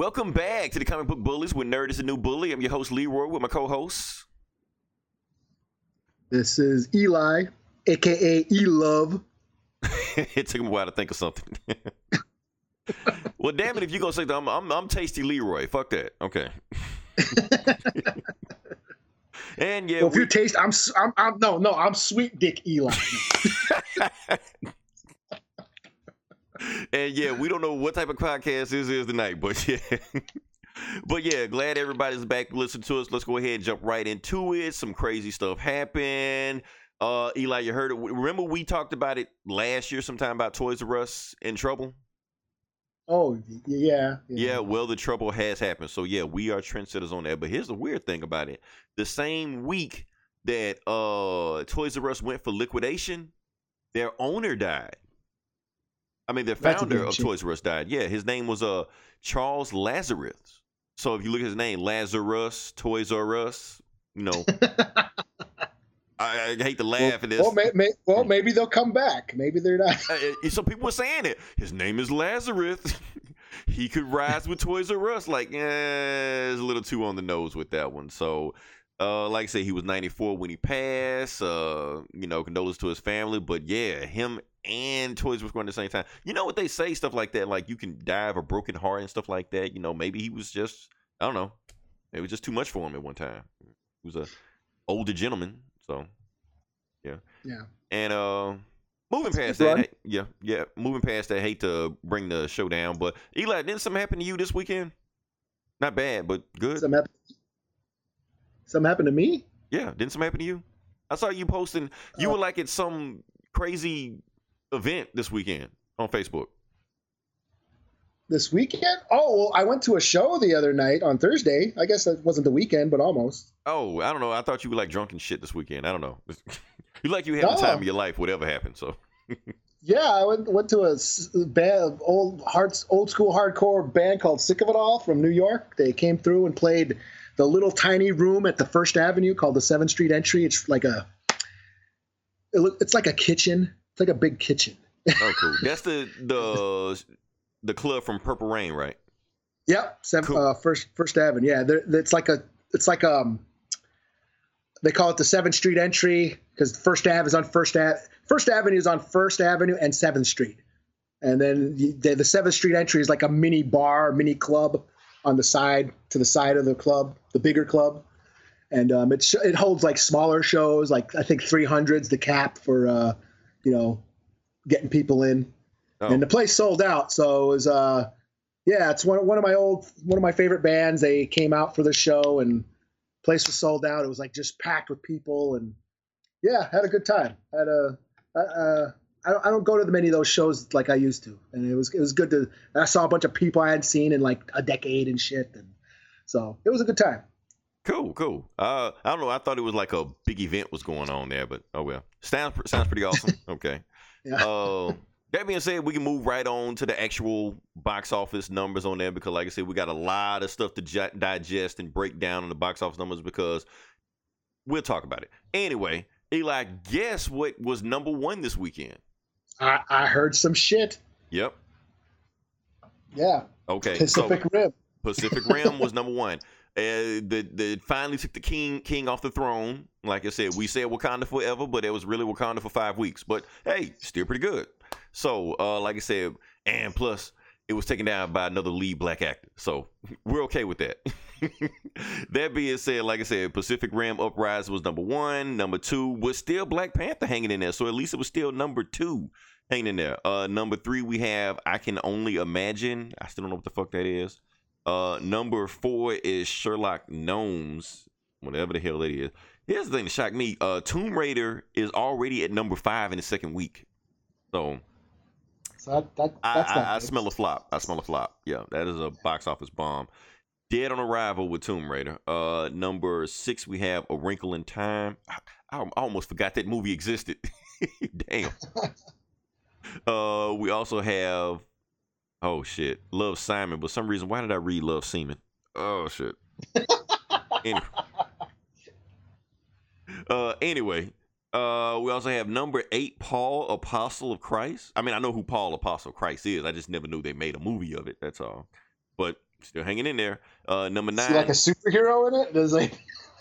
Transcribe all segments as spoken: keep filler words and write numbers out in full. Welcome back to the Comic Book Bullies, where nerd is the new bully. I'm your host, Leroy, with my co-hosts. This is Eli, a k a. E-Love. It took him a while to think of something. Well, damn it, if you're going to say that, I'm, I'm, I'm Tasty Leroy. Fuck that. Okay. And yeah, well, if you taste, I'm, I'm, I'm, no, no, I'm Sweet Dick Eli. And yeah, we don't know what type of podcast this is tonight, but yeah, but yeah, glad everybody's back to listen to us. Let's go ahead and jump right into it. Some crazy stuff happened. Uh, Eli, you heard it. Remember we talked about it last year sometime about Toys R Us in trouble? Oh, yeah, yeah. Yeah, well, the trouble has happened. So, yeah, we are trendsetters on that. But here's the weird thing about it. The same week that uh, Toys R Us went for liquidation, their owner died. I mean, their founder of Toys R Us died. Yeah, his name was uh, Charles Lazarus. So if you look at his name, Lazarus, Toys R Us, you know. I, I hate to laugh well, at this. Well, may, may, well, maybe they'll come back. Maybe they're not. Some people were saying it. His name is Lazarus. He could rise with Toys R Us. Like, eh, it's a little too on the nose with that one. So, uh, like I said, he was ninety-four when he passed. Uh, you know, condolences to his family. But, yeah, him and Toys R Us going at the same time. You know what they say, stuff like that. Like, you can die of a broken heart and stuff like that. You know, maybe he was just, I don't know. It was just too much for him at one time. He was an older gentleman. So, yeah, yeah, and uh, moving past that, hey, yeah, yeah, moving past that. Hate to bring the show down, but Eli, didn't something happen to you this weekend? Not bad, but good. Something happened. Something happened to me? Yeah, didn't something happen to you? I saw you posting. You uh, were like at some crazy event this weekend on Facebook. This weekend? Oh, well, I went to a show the other night on Thursday. I guess that wasn't the weekend, but almost. Oh, I don't know. I thought you were like drunk and shit this weekend. I don't know. You like you had no. the time of your life, whatever happened. So. Yeah, I went went to a band, old hard, old school hardcore band called Sick of It All from New York. They came through and played the little tiny room at the First Avenue called the Seventh Street Entry. It's like a, it look, it's like a kitchen. It's like a big kitchen. Oh, cool. That's the the. The club from Purple Rain, right? Yep, seven, cool. uh, First First Avenue. Yeah, it's like a it's like um. They call it the Seventh Street Entry because First Ave is on First Ave. First Avenue is on First Avenue and Seventh Street, and then the, the Seventh Street Entry is like a mini bar, mini club on the side to the side of the club, the bigger club, and um, it sh- it holds like smaller shows, like I think three hundred's the cap for uh, you know, getting people in. Oh. And the place sold out, so it was uh, yeah, it's one one of my old one of my favorite bands. They came out for the show, and the place was sold out. It was like just packed with people, and yeah, had a good time. Had a uh, I don't I don't go to many of those shows like I used to, and it was it was good to. I saw a bunch of people I hadn't seen in like a decade and shit, and so it was a good time. Cool, cool. Uh, I don't know. I thought it was like a big event was going on there, but oh well. Sounds sounds pretty awesome. Okay. Yeah. Uh, That being said, we can move right on to the actual box office numbers on there because, like I said, we got a lot of stuff to j- digest and break down on the box office numbers because we'll talk about it. Anyway, Eli, guess what was number one this weekend? I, I heard some shit. Yep. Yeah. Okay. Pacific so, Rim. Pacific Rim was number one. Uh, the the finally took the king king off the throne. Like I said, we said Wakanda forever, but it was really Wakanda for five weeks. But hey, still pretty good. So, uh, like I said, and plus, it was taken down by another lead black actor. So, we're okay with that. That being said, like I said, Pacific Rim Uprising was number one. Number two was still Black Panther hanging in there. So, at least it was still number two hanging in there. Uh, number three, we have I Can Only Imagine. I still don't know what the fuck that is. Uh, number four is Sherlock Gnomes, whatever the hell that is. Here's the thing that shocked me. Uh, Tomb Raider is already at number five in the second week. So... So that, that, that's I, not I, I smell a flop. I smell a flop. Yeah, that is a box office bomb. Dead on arrival with Tomb Raider. Uh, number six, we have A Wrinkle in Time. I, I almost forgot that movie existed. Damn. uh, we also have, oh, shit, Love Simon. But some reason, why did I read Love Seaman? Oh, shit. anyway. Uh, anyway. Uh, we also have number eight, Paul Apostle of Christ. I mean, I know who Paul Apostle of Christ is. I just never knew they made a movie of it. That's all. But Still hanging in there. Uh, number nine. Is he like a superhero in it? Does they,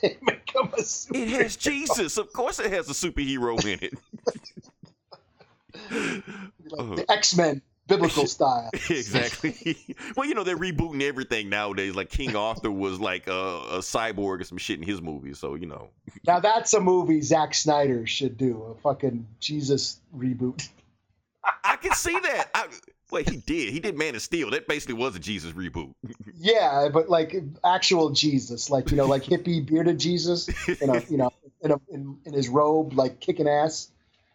they make him a superhero? It has Jesus. Of course it has a superhero in it. Like uh-huh. The X-Men, biblical style. Exactly. Well, you know, they're rebooting everything nowadays. Like King Arthur was like a, a cyborg or some shit in his movie. So, you know. Now that's a movie Zack Snyder should do. A fucking Jesus reboot. I can see that. I, well, he did. He did Man of Steel. That basically was a Jesus reboot. Yeah, but like actual Jesus, like, you know, like hippie bearded Jesus, in a, you know, in, a, in, in his robe, like kicking ass,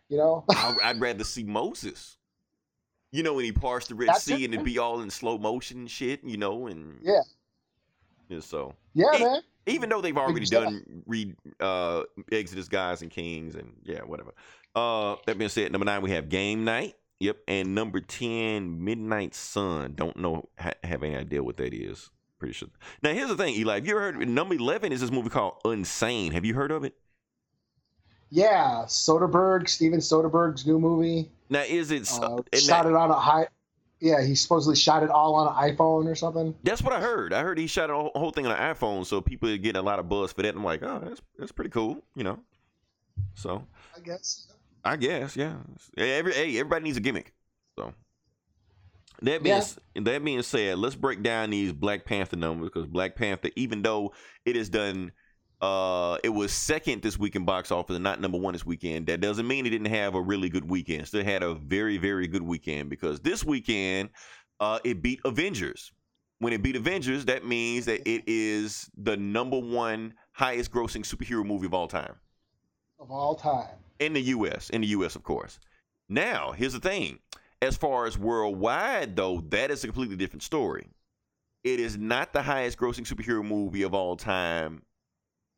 you know? I, I'd rather see Moses. You know, when he parsed the Red That's Sea it, and it'd be all in slow motion and shit, you know, and yeah, and so yeah, it, man. Even though they've already done read uh, Exodus, Guys and Kings, and yeah, whatever. Uh, that being said, number nine we have Game Night. Yep, and number ten, Midnight Sun. Don't know, ha- have any idea what that is. Pretty sure. Now here's the thing, Eli. Have you ever heard? Number eleven is this movie called Unsane. Have you heard of it? Yeah, Soderbergh, Steven Soderbergh's new movie. Now is it uh, shot it on a high? Yeah, he supposedly shot it all on an iPhone or something. That's what I heard. I heard he shot a whole thing on an iPhone, so people are getting a lot of buzz for that. I'm like, oh, that's that's pretty cool, you know. So I guess. I guess, yeah. Every hey, everybody needs a gimmick. So that being yeah. that being said, let's break down these Black Panther numbers, because Black Panther, even though it is done. Uh, it was second this weekend box office and not number one this weekend. That doesn't mean it didn't have a really good weekend. Still had a very, very good weekend, because this weekend uh, it beat Avengers. When it beat Avengers, that means that it is the number one highest grossing superhero movie of all time. Of all time. In the U S. In the U S, of course. Now, here's the thing. As far as worldwide, though, that is a completely different story. It is not the highest grossing superhero movie of all time.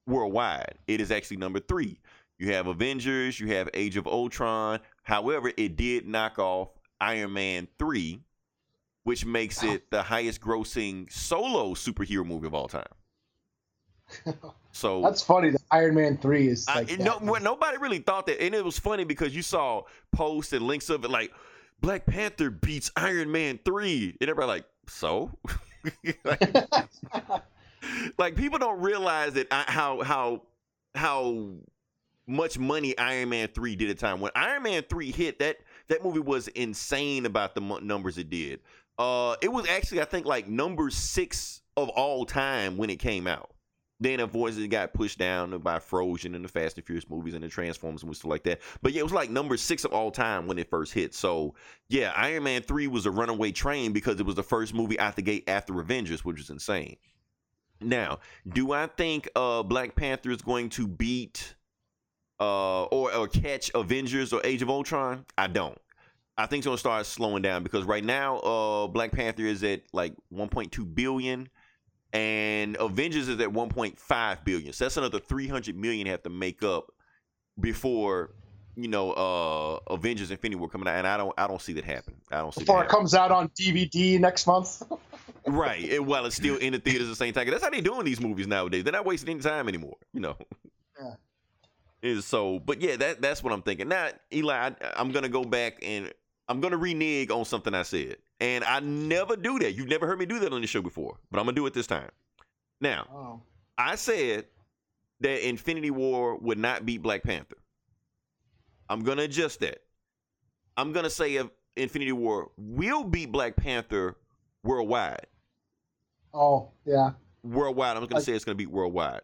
Worldwide, it is actually number three. You have Avengers, you have Age of Ultron. However, it did knock off Iron Man three, which makes wow. it the highest grossing solo superhero movie of all time. So that's funny that Iron Man three is like I, no, well, nobody really thought that. And it was funny because you saw posts and links of it like Black Panther beats Iron Man three. And everybody like, so? Like, like people don't realize that I, how how how much money Iron Man three did at time. When Iron Man three hit, that that movie was insane about the m- numbers it did. Uh, it was actually I think like number six of all time when it came out. Then of course it got pushed down by Frozen and the Fast and Furious movies and the Transformers and stuff like that. But yeah, it was like number six of all time when it first hit. So yeah, Iron Man three was a runaway train because it was the first movie out the gate after Avengers, which was insane. Now, do I think uh, Black Panther is going to beat uh, or, or catch Avengers or Age of Ultron? I don't. I think it's going to start slowing down because right now uh, Black Panther is at like one point two billion dollars and Avengers is at one point five billion dollars. So that's another three hundred million dollars have to make up before, you know, uh, Avengers Infinity War coming out. And I don't I don't see that happening. I don't see before that it happen. Comes out on D V D next month. Right, it, while it's still in the theaters at the same time. That's how they're doing these movies nowadays. They're not wasting any time anymore, you know. Yeah. And so, but yeah, that that's what I'm thinking. Now, Eli, I, I'm going to go back and I'm going to renege on something I said. And I never do that. You've never heard me do that on the show before, but I'm going to do it this time. Now, oh. I said that Infinity War would not beat Black Panther. I'm going to adjust that. I'm going to say if Infinity War will beat Black Panther worldwide. Oh, yeah. Worldwide. I'm going to say it's going to beat worldwide.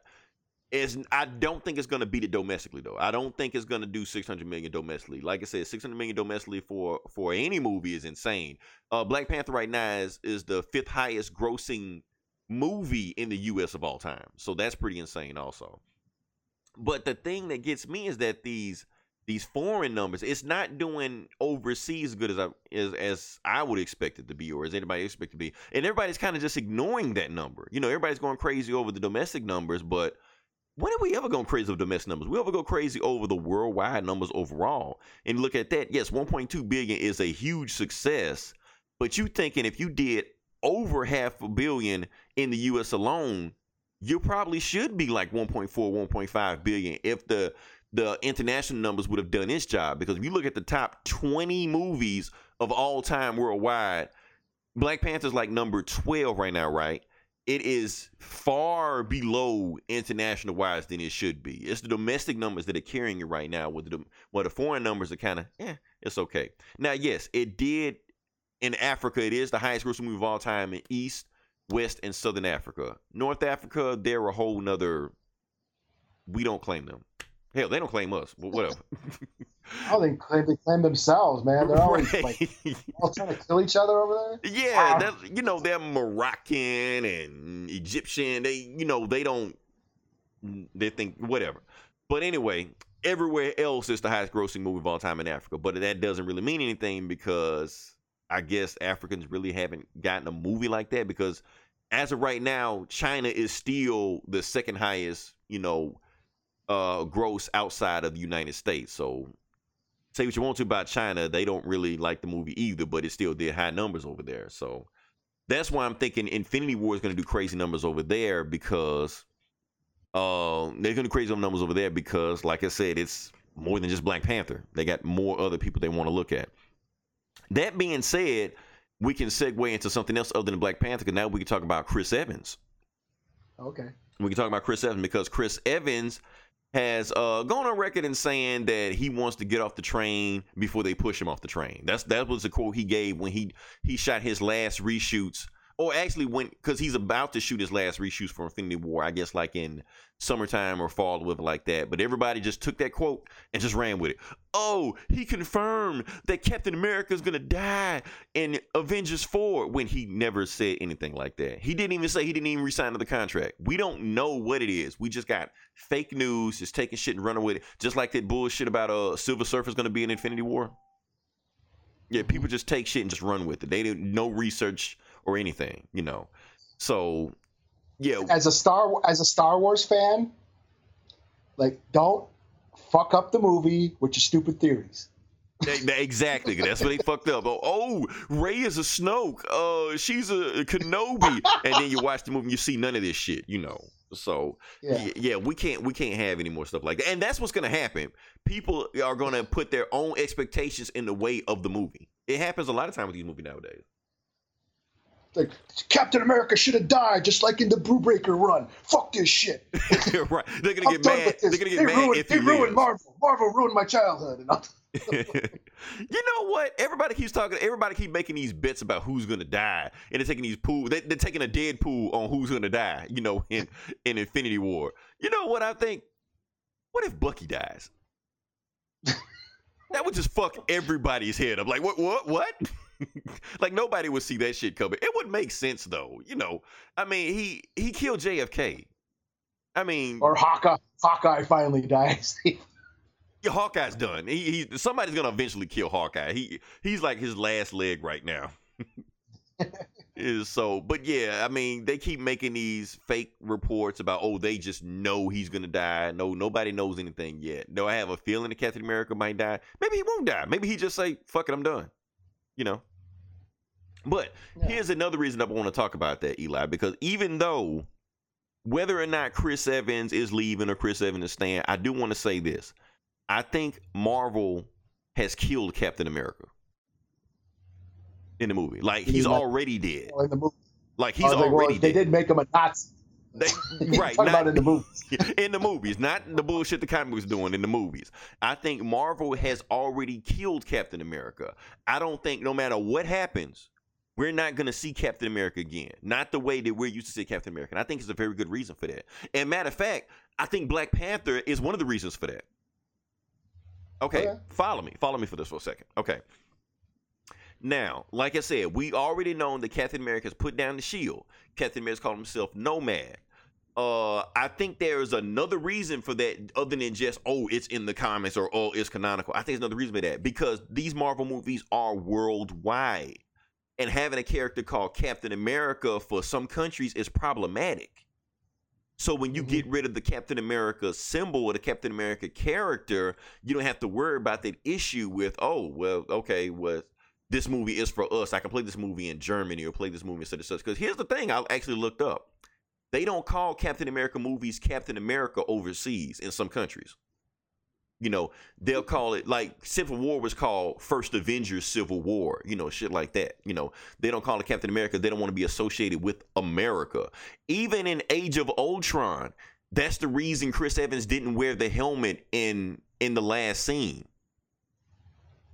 It's, I don't think it's going to beat it domestically, though. I don't think it's going to do six hundred million dollars domestically. Like I said, six hundred million dollars domestically for, for any movie is insane. Uh, Black Panther right now is, is the fifth highest grossing movie in the U S of all time. So that's pretty insane also. But the thing that gets me is that these these foreign numbers, it's not doing overseas as good as I as, as I would expect it to be, or as anybody expect it to be. And everybody's kind of just ignoring that number. You know, everybody's going crazy over the domestic numbers, but when are we ever going crazy over domestic numbers? We ever go crazy over the worldwide numbers overall. And look at that. Yes, one point two billion is a huge success, but you thinking if you did over half a billion in the U S alone, you probably should be like one point four, one point five billion if the the international numbers would have done its job. Because if you look at the top twenty movies of all time worldwide, Black Panther's like number twelve right now, right? It is far below international wise than it should be. It's the domestic numbers that are carrying it right now. With the well, the foreign numbers are kind of, eh, it's okay. Now, yes, it did in Africa. It is the highest grossing movie of all time in East, West, and Southern Africa. North Africa, they're a whole nother. We don't claim them. Hell, they don't claim us, but whatever. Oh, they claim they claim themselves, man. They're always right. like all trying to kill each other over there. Yeah, wow. that, you know, they're Moroccan and Egyptian. They, you know, they don't. They think whatever. But anyway, everywhere else is the highest grossing movie of all time in Africa. But that doesn't really mean anything because I guess Africans really haven't gotten a movie like that, because as of right now, China is still the second highest, you know, uh gross outside of the United States. So say what you want to about China, they don't really like the movie either, but it still did high numbers over there. So that's why I'm thinking Infinity War is going to do crazy numbers over there, because uh they're going to crazy numbers over there because, like I said, it's more than just Black Panther. They got more other people they want to look at. That being said, we can segue into something else other than Black Panther, because now we can talk about Chris Evans. Okay. We can talk about Chris Evans because Chris Evans has uh, gone on record and saying that he wants to get off the train before they push him off the train. That's that was the quote he gave when he he shot his last reshoots, or actually when, because he's about to shoot his last reshoots for Infinity War, I guess like in summertime or fall or whatever like that. But everybody just took that quote and just ran with it. Oh, he confirmed that Captain America is gonna die in Avengers four, when he never said anything like that. He didn't even say he didn't even re-sign the contract. We don't know what it is. We just got fake news, just taking shit and running with it, just like that bullshit about a uh, Silver Surfer is gonna be in Infinity War. Yeah, people just take shit and just run with it. They didn't no research or anything, you know. So, yeah. As a Star as a Star Wars fan, like, don't fuck up the movie with your stupid theories. Exactly. That's what they fucked up. Oh, oh, Rey is a Snoke. Uh, she's a Kenobi. And then you watch the movie and you see none of this shit, you know. So, yeah. yeah, we can't we can't have any more stuff like that. And that's what's going to happen. People are going to put their own expectations in the way of the movie. It happens a lot of times with these movies nowadays. Like, Captain America should have died, just like in the Brew Breaker run. Fuck this shit. Right. They're going to get mad. They're going to get they mad ruined, if They ruined lives. Marvel. Marvel ruined my childhood. And I'm you know what? Everybody keeps talking. Everybody keep making these bets about who's going to die. And they're taking these pool. They, they're taking a dead pool on who's going to die, you know, in, in Infinity War. You know what I think? What if Bucky dies? That would just fuck everybody's head up. Like, what, what, what? Like, nobody would see that shit coming. It would make sense, though. You know, I mean, he he killed J F K. I mean, or Hawkeye. Hawkeye finally dies. Hawkeye's done. He, he somebody's gonna eventually kill Hawkeye. He he's like his last leg right now. So, but yeah, I mean, they keep making these fake reports about, oh, they just know he's gonna die. No, nobody knows anything yet. No, I have a feeling that Captain America might die. Maybe he won't die. Maybe he just say, "Fuck it, I'm done." You know. But yeah. Here's another reason I want to talk about that, Eli, because even though whether or not Chris Evans is leaving or Chris Evans is staying, I do want to say this. I think Marvel has killed Captain America in the movie. Like, he's like, already dead. In the movie. Like, he's like, already well, they dead. They did make him a Nazi. They, right. Not, about in the movies. In the movies. Not the bullshit the comic book's doing, in the movies. I think Marvel has already killed Captain America. I don't think, no matter what happens, we're not going to see Captain America again. Not the way that we're used to see Captain America. And I think it's a very good reason for that. And matter of fact, I think Black Panther is one of the reasons for that. Okay, okay, follow me. Follow me for this for a second. Okay. Now, like I said, we already know that Captain America has put down the shield. Captain America's called himself Nomad. Uh, I think there is another reason for that other than just, oh, it's in the comics or, oh, it's canonical. I think there's another reason for that, because these Marvel movies are worldwide. And having a character called Captain America for some countries is problematic. So when you mm-hmm. get rid of the Captain America symbol or the Captain America character, you don't have to worry about that issue with, oh, well, okay, well, this movie is for us. I can play this movie in Germany or play this movie instead of such. Because here's the thing I actually looked up. They don't call Captain America movies Captain America overseas in some countries. You know, they'll call it, like, Civil War was called First Avengers Civil War, you know, shit like that. You know, they don't call it Captain America. They don't want to be associated with America. Even in Age of Ultron, that's the reason Chris Evans didn't wear the helmet in in the last scene.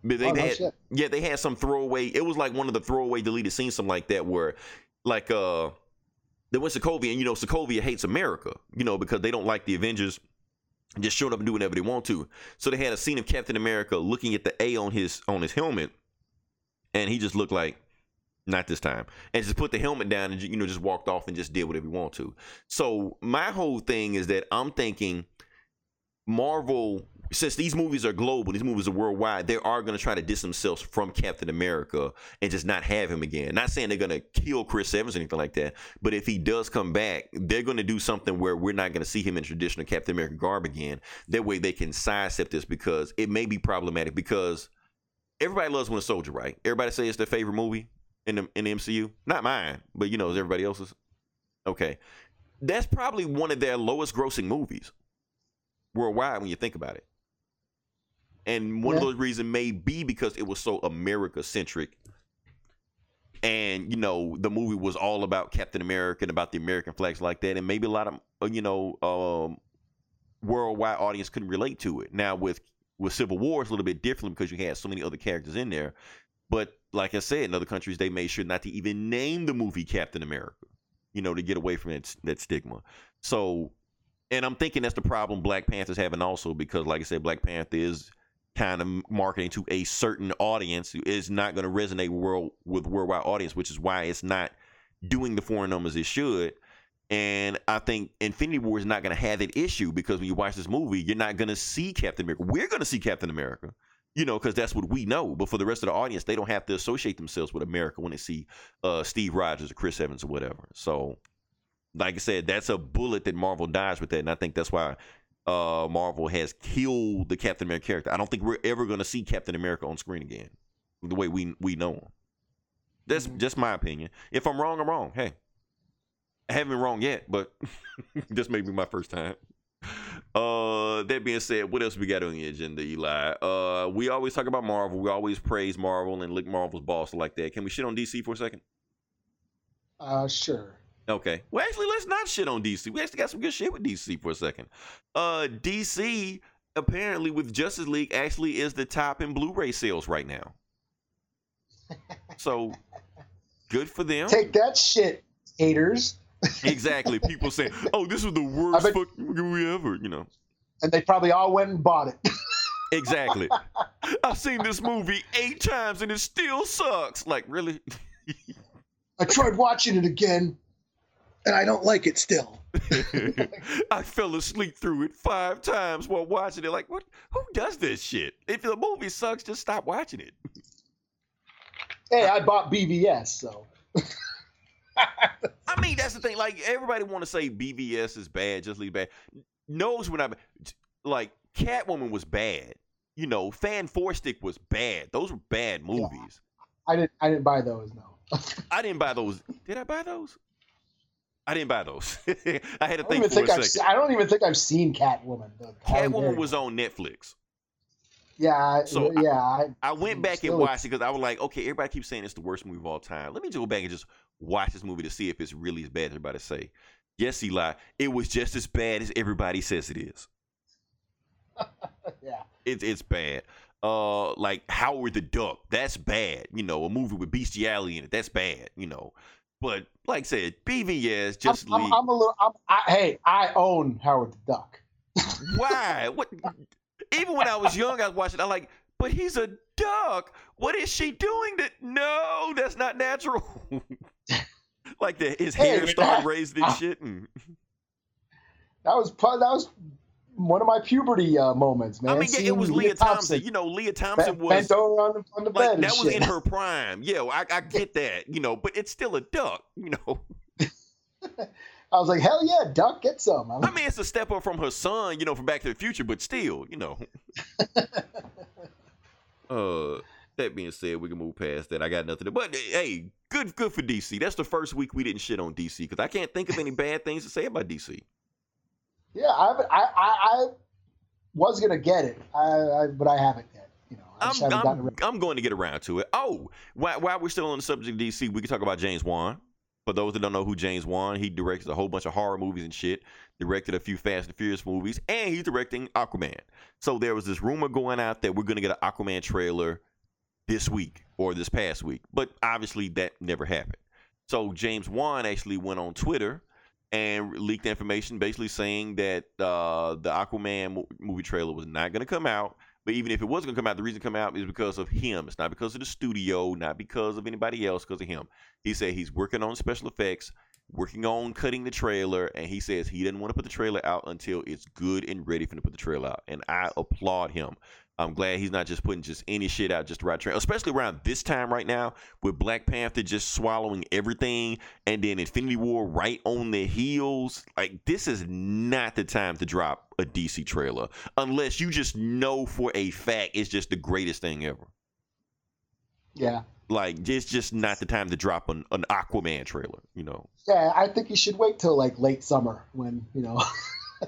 But they, oh, they had, shit. Yeah, they had some throwaway. It was like one of the throwaway deleted scenes, something like that, where, like, uh, they went to Sokovia, and, you know, Sokovia hates America, you know, because they don't like the Avengers. Just showed up and do whatever they want to. So they had a scene of Captain America looking at the A on his on his helmet, and he just looked like, not this time, and just put the helmet down and, you know, just walked off and just did whatever he wanted to. So my whole thing is that I'm thinking Marvel, since these movies are global, these movies are worldwide, they are going to try to distance themselves from Captain America and just not have him again. Not saying they're going to kill Chris Evans or anything like that, but if he does come back, they're going to do something where we're not going to see him in traditional Captain America garb again. That way they can sidestep this, because it may be problematic, because everybody loves Winter Soldier, right? Everybody says it's their favorite movie in the, in the M C U. Not mine, but, you know, it's everybody else's. Okay. That's probably one of their lowest grossing movies worldwide when you think about it. And one yeah. of those reasons may be because it was so America-centric. And, you know, the movie was all about Captain America and about the American flags like that. And maybe a lot of, you know, um, worldwide audience couldn't relate to it. Now, with, with Civil War, it's a little bit different because you had so many other characters in there. But like I said, in other countries, they made sure not to even name the movie Captain America, you know, to get away from that, that stigma. So, and I'm thinking that's the problem Black Panther's having also, because, like I said, Black Panther is kind of marketing to a certain audience who is not going to resonate world with worldwide audience, which is why it's not doing the foreign numbers it should. And I think Infinity War is not going to have that issue, because when you watch this movie, you're not going to see Captain America. We're going to see Captain America, you know, because that's what we know. But for the rest of the audience, they don't have to associate themselves with America when they see uh, Steve Rogers or Chris Evans or whatever. So, like I said, that's a bullet that Marvel dodged with that, and I think that's why Uh, Marvel has killed the Captain America character. I don't think we're ever going to see Captain America on screen again, the way we we know him. That's just my opinion. If I'm wrong, I'm wrong. Hey, I haven't been wrong yet, but this may be my first time. Uh, that being said, what else we got on the agenda, Eli? Uh, we always talk about Marvel. We always praise Marvel and lick Marvel's balls like that. Can we shit on D C for a second? Uh, sure. Okay. Well, actually, let's not shit on D C. We actually got some good shit with D C for a second. Uh, D C, apparently, with Justice League, actually is the top in Blu-ray sales right now. So, good for them. Take that shit, haters. Exactly. People saying, oh, this was the worst bet- fucking movie ever, you know. And they probably all went and bought it. Exactly. I've seen this movie eight times, and it still sucks. Like, really? I tried watching it again, and I don't like it still. I fell asleep through it five times while watching it. Like, what? Who does this shit? If the movie sucks, just stop watching it. Hey, I bought B V S, so. I mean, that's the thing. Like, everybody want to say B V S is bad, just leave bad. Knows when I like Catwoman was bad. You know, Fan Four Stick was bad. Those were bad movies. Yeah. I didn't. I didn't buy those. No. I didn't buy those. Did I buy those? I didn't buy those. I had to think for think a I've second. Se- I don't even think I've seen Catwoman. Though. Catwoman was on Netflix. Yeah. I, so yeah, I, I, I went back and watched it because I was like, okay, everybody keeps saying it's the worst movie of all time. Let me just go back and just watch this movie to see if it's really as bad as everybody say. Yes, Eli, it was just as bad as everybody says it is. Yeah. It, it's bad. Uh, like Howard the Duck, that's bad. You know, a movie with bestiality in it, that's bad. You know. But like I said, B V S just leave. I'm, I'm a little. I'm, I, hey, I own Howard the Duck. Why? What? Even when I was young, I was watching. I like, but he's a duck. What is she doing? That no, that's not natural. Like the his hey, hair started raising and shit. And... That was that was one of my puberty uh, moments, man. I mean, yeah, it was Leah Thompson. Thompson. You know, Leah Thompson bent, was bent over on the, on the like, bed. That was shit. In her prime. Yeah, I, I get that. You know, but it's still a duck. You know, I was like, hell yeah, duck, get some. I mean, it's a step up from her son. You know, from Back to the Future, but still, you know. uh, that being said, we can move past that. I got nothing to. But hey, good, good for D C. That's the first week we didn't shit on D C because I can't think of any bad things to say about D C. Yeah, I, I, I, was going to get it, I, I, but I haven't yet. You know, I I'm, haven't I'm, around. I'm going to get around to it. Oh, while, while we're still on the subject of D C, we can talk about James Wan. For those that don't know who James Wan, he directs a whole bunch of horror movies and shit, directed a few Fast and Furious movies, and he's directing Aquaman. So there was this rumor going out that we're going to get an Aquaman trailer this week or this past week, but obviously that never happened. So James Wan actually went on Twitter and leaked information basically saying that uh, the Aquaman movie trailer was not going to come out. But even if it was going to come out, the reason it come out is because of him. It's not because of the studio, not because of anybody else, because of him. He said he's working on special effects, working on cutting the trailer, and he says he didn't want to put the trailer out until it's good and ready for him to put the trailer out. And I applaud him. I'm glad he's not just putting just any shit out, just the right trailer, especially around this time right now with Black Panther just swallowing everything and then Infinity War right on the heels. Like, this is not the time to drop a D C trailer unless you just know for a fact it's just the greatest thing ever. Yeah, like it's just not the time to drop an, an Aquaman trailer, you know. Yeah, I think you should wait till like late summer when, you know,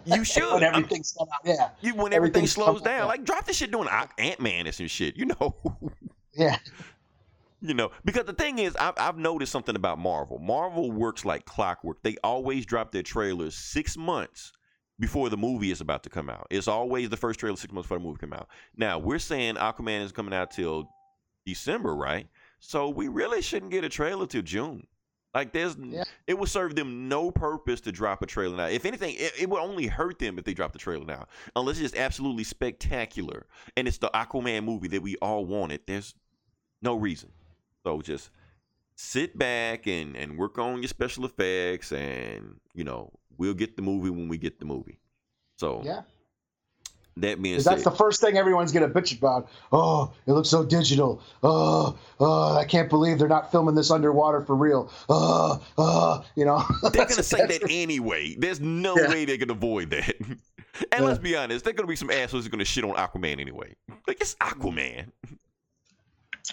you should when everything's out. Yeah, you, when everything slows down, like drop this shit doing Ant-Man and some shit, you know. Yeah, you know, because the thing is, I've, I've noticed something about Marvel. Marvel works like clockwork. They always drop their trailers six months before the movie is about to come out. It's always the first trailer six months before the movie come out. Now, we're saying Aquaman is coming out till December, right? So we really shouldn't get a trailer till June. Like, there's, yeah. It would serve them no purpose to drop a trailer now. If anything, it, it would only hurt them if they dropped the trailer now. Unless it's just absolutely spectacular and it's the Aquaman movie that we all wanted. There's no reason. So just sit back and, and work on your special effects and, you know, we'll get the movie when we get the movie. So yeah, that means that's the first thing everyone's gonna bitch about. Oh, it looks so digital. Oh, oh, I can't believe they're not filming this underwater for real. Oh, oh, you know, they're gonna say that anyway. There's no yeah. way they can avoid that. And yeah. let's be honest, there's gonna be some assholes who's gonna shit on Aquaman anyway. Like, it's Aquaman.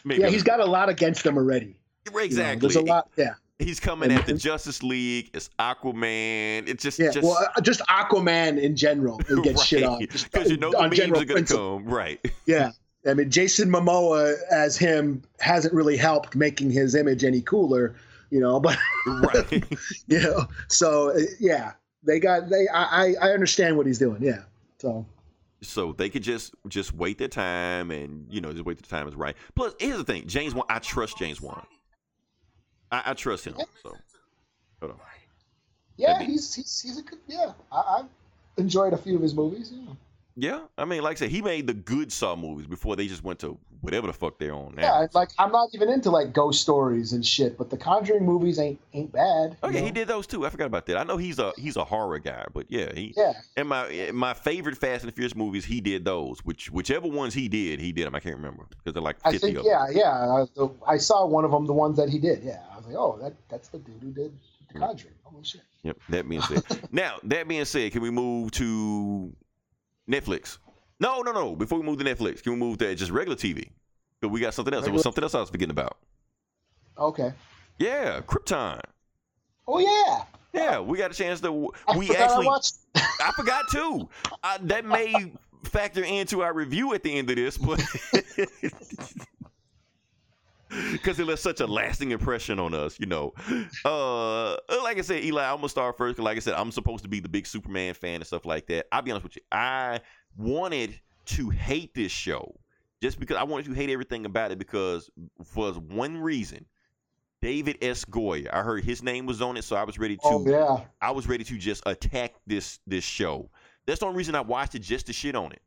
Maybe yeah, he's got a lot against them already. Exactly. You know, there's a lot. Yeah. He's coming and, at the Justice League. It's Aquaman. It's just, yeah, just well, uh, just Aquaman in general. It gets right. shit on because you know the memes are going to come, right? Yeah, I mean, Jason Momoa as him hasn't really helped making his image any cooler, you know. But right, you know, so yeah, they got they. I I understand what he's doing. Yeah, so. So they could just just wait their time, and you know, just wait the time is right. Plus, here's the thing, James Wan. I trust James Wan. I, I trust him. Yeah. So, hold on. Yeah, he's, he's he's a good. Yeah, I, I've enjoyed a few of his movies. Yeah. yeah, I mean, like I said, he made the good Saw movies before they just went to whatever the fuck they're on now. Yeah, it's like I'm not even into like ghost stories and shit, but the Conjuring movies ain't ain't bad. Oh yeah, know? He did those too. I forgot about that. I know he's a he's a horror guy, but yeah, he. Yeah. And my my favorite Fast and Furious movies, he did those. Which whichever ones he did, he did them. I can't remember because they're like fifty. I think, of yeah, them. yeah. I, I saw one of them, the ones that he did. Yeah. Like, oh, that, that's the dude who did the Conjuring. Holy shit. Yep, that being said. Now, that being said, can we move to Netflix? No, no, no. Before we move to Netflix, can we move to just regular T V? Because we got something else. Regular? It was something else I was forgetting about. Okay. Yeah, Krypton. Oh, yeah. Yeah, we got a chance to... I we actually. I, I forgot, too. I, that may factor into our review at the end of this, but... because it left such a lasting impression on us, you know. Uh, like I said, Eli, I'm going to start first. Because like I said, I'm supposed to be the big Superman fan and stuff like that. I'll be honest with you. I wanted to hate this show just because I wanted to hate everything about it because for one reason, David S. Goyer, I heard his name was on it, so I was ready to oh, yeah. I was ready to just attack this this show. That's the only reason I watched it, just to shit on it.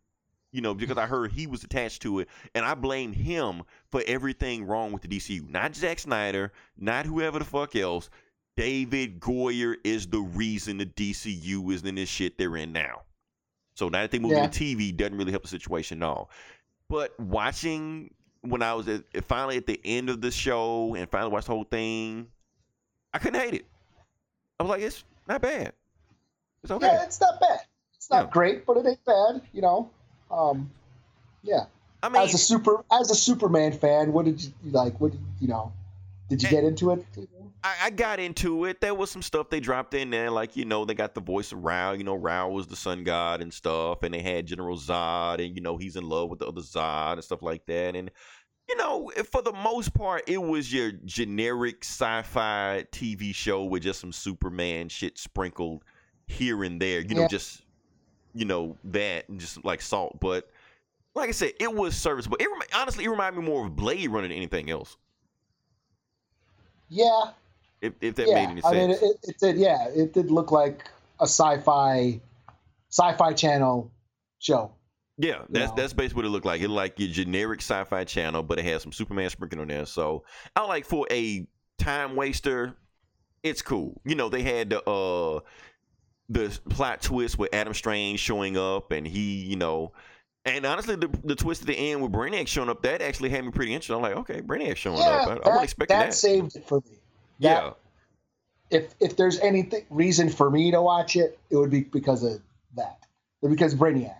You know, because I heard he was attached to it, and I blame him for everything wrong with the D C U. Not Zack Snyder, not whoever the fuck else. David Goyer is the reason the D C U isn't in this shit they're in now. So now that they moved yeah. to T V, doesn't really help the situation at all. But watching when I was at, finally at the end of the show and finally watched the whole thing, I couldn't hate it. I was like, it's not bad. It's okay. Yeah, it's not bad. It's not yeah. great, but it ain't bad, you know. Um, yeah. I mean, as a super, as a Superman fan, what did you like? What did, you know? Did you get into it? I, I got into it. There was some stuff they dropped in there, like, you know, they got the voice of Rao. You know, Rao was the sun god and stuff, and they had General Zod, and, you know, he's in love with the other Zod and stuff like that. And, you know, for the most part, it was your generic sci-fi T V show with just some Superman shit sprinkled here and there, you yeah. know, just, you know, that and just like salt. But like I said, it was serviceable. It rem- honestly, it reminded me more of Blade Runner than anything else. Yeah. If, if that yeah. made any sense. I mean, it, it did. Yeah, it did look like a sci-fi, sci-fi channel show. Yeah, that's know? that's basically what it looked like. It looked like your generic sci-fi channel, but it had some Superman sprinkling on there. So I like, for a time waster, it's cool. You know, they had the uh, the plot twist with Adam Strange showing up, and he, you know, and honestly, the, the twist at the end with Brainiac showing up, that actually had me pretty interested. I'm like, okay, Brainiac showing yeah, up. I, that, I wasn't expecting that. That saved it for me. That, yeah. If if there's any th- reason for me to watch it, it would be because of that. Because Brainiac.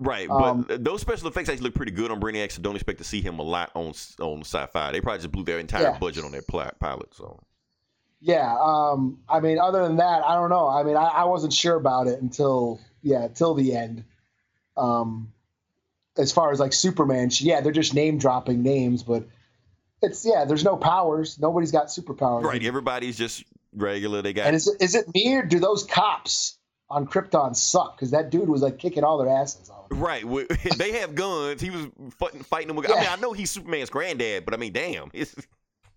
Right, but um, those special effects actually look pretty good on Brainiac, so don't expect to see him a lot on on sci-fi. They probably just blew their entire yeah. budget on their pilot. So. Yeah, um, I mean, other than that, I don't know. I mean, I, I wasn't sure about it until, yeah, till the end. Um, as far as like Superman, yeah, they're just name dropping names, but it's, yeah, there's no powers. Nobody's got superpowers. Right, everybody's just regular. They got. And is, is it me, or do those cops on Krypton suck? Because that dude was like kicking all their asses off. Right, they have guns. He was fighting them with. Yeah. I mean, I know he's Superman's granddad, but I mean, damn. It's...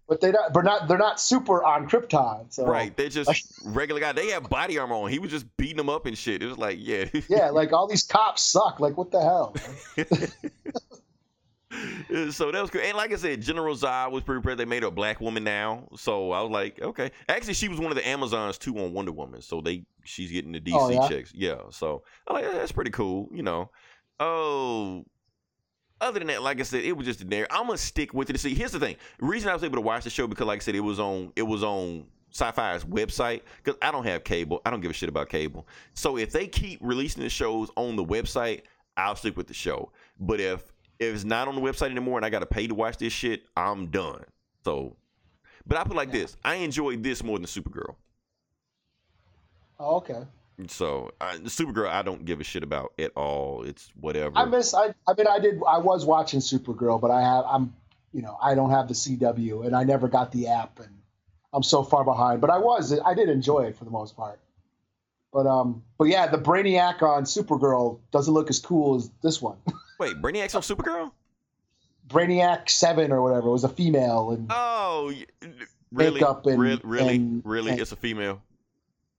But they not, but not, they're not super on Krypton. So. Right, they're just like, regular guy. They have body armor on. He was just beating them up and shit. It was like, yeah, yeah, like all these cops suck. Like, what the hell? So that was cool. And like I said, General Zod was pretty impressed. They made her a black woman now. So I was like, okay. Actually, she was one of the Amazons too on Wonder Woman. So they, she's getting the D C oh, yeah? checks. Yeah. So I like, that's pretty cool. You know. Oh. Other than that, like I said, it was just in there. I'm gonna stick with it. See, here's the thing. The reason I was able to watch the show, because, like I said, it was on it was on Sci-Fi's website. Because I don't have cable. I don't give a shit about cable. So if they keep releasing the shows on the website, I'll stick with the show. But if if it's not on the website anymore and I gotta pay to watch this shit, I'm done. So, but I put it like yeah. this: I enjoyed this more than Supergirl. Oh, okay. So, uh, Supergirl, I don't give a shit about at all. It's whatever. I miss. I. I mean, I did. I was watching Supergirl, but I have. I'm. You know, I don't have the C W, and I never got the app, and I'm so far behind. But I was. I did enjoy it for the most part. But um. But yeah, the Brainiac on Supergirl doesn't look as cool as this one. Wait, Brainiac's on Supergirl? Brainiac Seven or whatever. It was a female, and oh, really? Makeup and, Re- really? And, really? And, it's a female.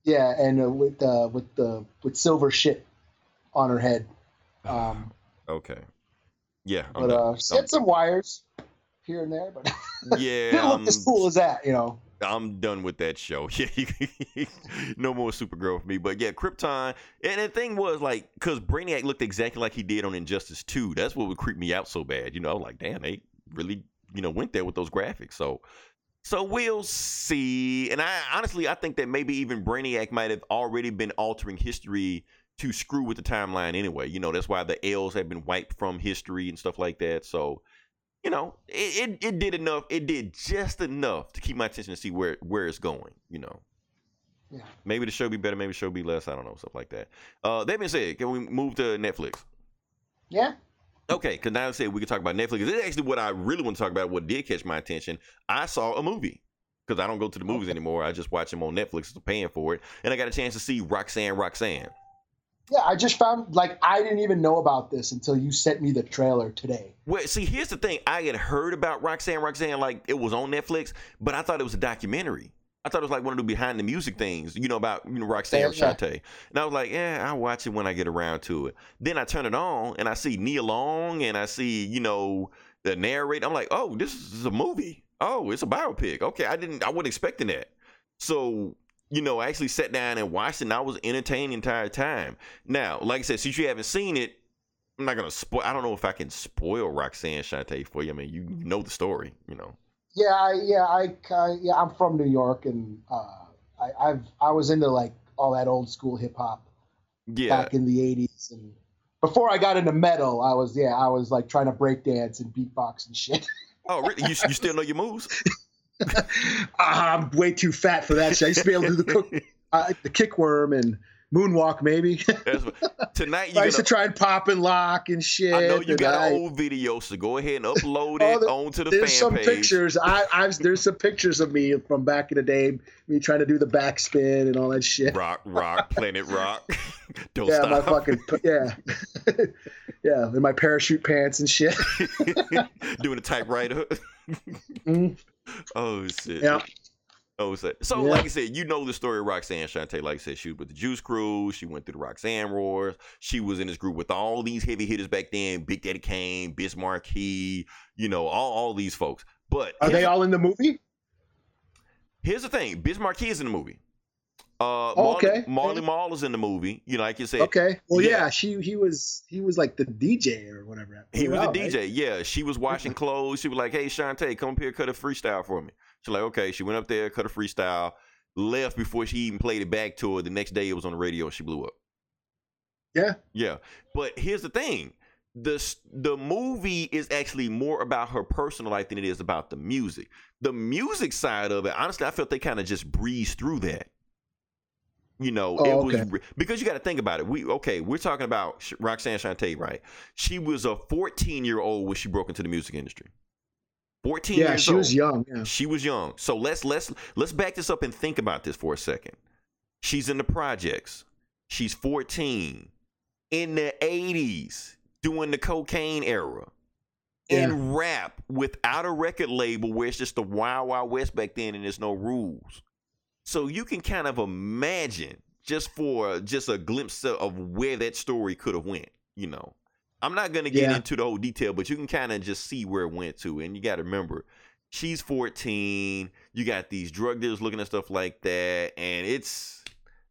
Yeah, and uh, with uh, with the with silver shit on her head. Um, okay. Yeah, I'm but uh, she had some wires here and there, but yeah, didn't look um, as cool as that, you know. I'm done with that show. Yeah, no more Supergirl for me. But yeah, Krypton, and the thing was like, because Brainiac looked exactly like he did on Injustice two. That's what would creep me out so bad. You know, I was like, damn, they really, you know, went there with those graphics. So. So we'll see. And I honestly, I think that maybe even Brainiac might have already been altering history to screw with the timeline anyway. You know, that's why the L's have been wiped from history and stuff like that. So, you know, it, it, it did enough. It did just enough to keep my attention to see where, where it's going, you know. Yeah. Maybe the show be better. Maybe the show be less. I don't know. Stuff like that. Uh, that being said, can we move to Netflix? Yeah. Okay, because now I said we can talk about Netflix. This is actually what I really want to talk about, what did catch my attention. I saw a movie, because I don't go to the movies anymore. I just watch them on Netflix, so paying for it. And I got a chance to see Roxanne, Roxanne. Yeah, I just found, like, I didn't even know about this until you sent me the trailer today. Well, see, here's the thing. I had heard about Roxanne, Roxanne, like, it was on Netflix, but I thought it was a documentary. I thought it was like one of the behind the music things, you know, about, you know, Roxanne yeah, Shanté. Yeah. And I was like, yeah, I'll watch it when I get around to it. Then I turn it on and I see Nia Long and I see, you know, the narrator. I'm like, oh, this is a movie. Oh, it's a biopic. Okay. I didn't, I wasn't expecting that. So, you know, I actually sat down and watched it and I was entertained the entire time. Now, like I said, since you haven't seen it, I'm not going to spoil. I don't know if I can spoil Roxanne Shanté for you. I mean, you know the story, you know. Yeah, I, yeah, I, uh, yeah. I'm from New York, and uh, I, I've I was into like all that old school hip hop yeah. back in the eighties, and before I got into metal, I was yeah, I was like trying to break dance and beatbox and shit. Oh, really? You you still know your moves? uh, I'm way too fat for that shit. I used to be able to do the, cook, uh, the kick worm and moonwalk, maybe. Tonight, you I used gonna, to try and pop and lock and shit. I know you got I, old videos, so go ahead and upload oh, it there, onto the fan page. There's some pictures. I, I've, there's some pictures of me from back in the day, me trying to do the backspin and all that shit. Rock, rock, planet rock. Don't yeah, stop. My fucking yeah, yeah, in my parachute pants and shit. Doing a typewriter. Mm. Oh shit. Yeah. Oh, so, so yeah. Like I said, you know the story of Roxanne Shanté. Like I said, she was with the Juice Crew. She went through the Roxanne Roars. She was in this group with all these heavy hitters back then. Big Daddy Kane, Biz Markie, you know, all, all these folks. But are they all in the movie? Here's the thing. Biz Markie is in the movie. Uh, oh, okay. Marley Marl is in the movie. You know, like you said. Okay. Well, yeah. yeah she he was he was like the D J or whatever. He was out, the D J. Right? Yeah. She was washing clothes. She was like, "Hey, Shanté, come up here, cut a freestyle for me." She's like, okay, she went up there, cut a freestyle, left before she even played it back to her. The next day it was on the radio and she blew up. Yeah. Yeah. But here's the thing. The, the movie is actually more about her personal life than it is about the music. The music side of it, honestly, I felt they kind of just breezed through that. You know, oh, it was okay. Because you got to think about it. We okay, we're talking about Roxanne Shanté, right? She was a fourteen-year-old when she broke into the music industry. fourteen yeah, years she old. was young. Yeah. She was young. So let's let's let's back this up and think about this for a second. She's in the projects. She's fourteen in the eighties doing the cocaine era yeah. in rap without a record label where it's just the Wild Wild West back then and there's no rules. So you can kind of imagine just for just a glimpse of where that story could have went, you know. I'm not going to get yeah. into the whole detail, but you can kind of just see where it went to. And you got to remember, she's fourteen. You got these drug dealers looking at stuff like that. And it's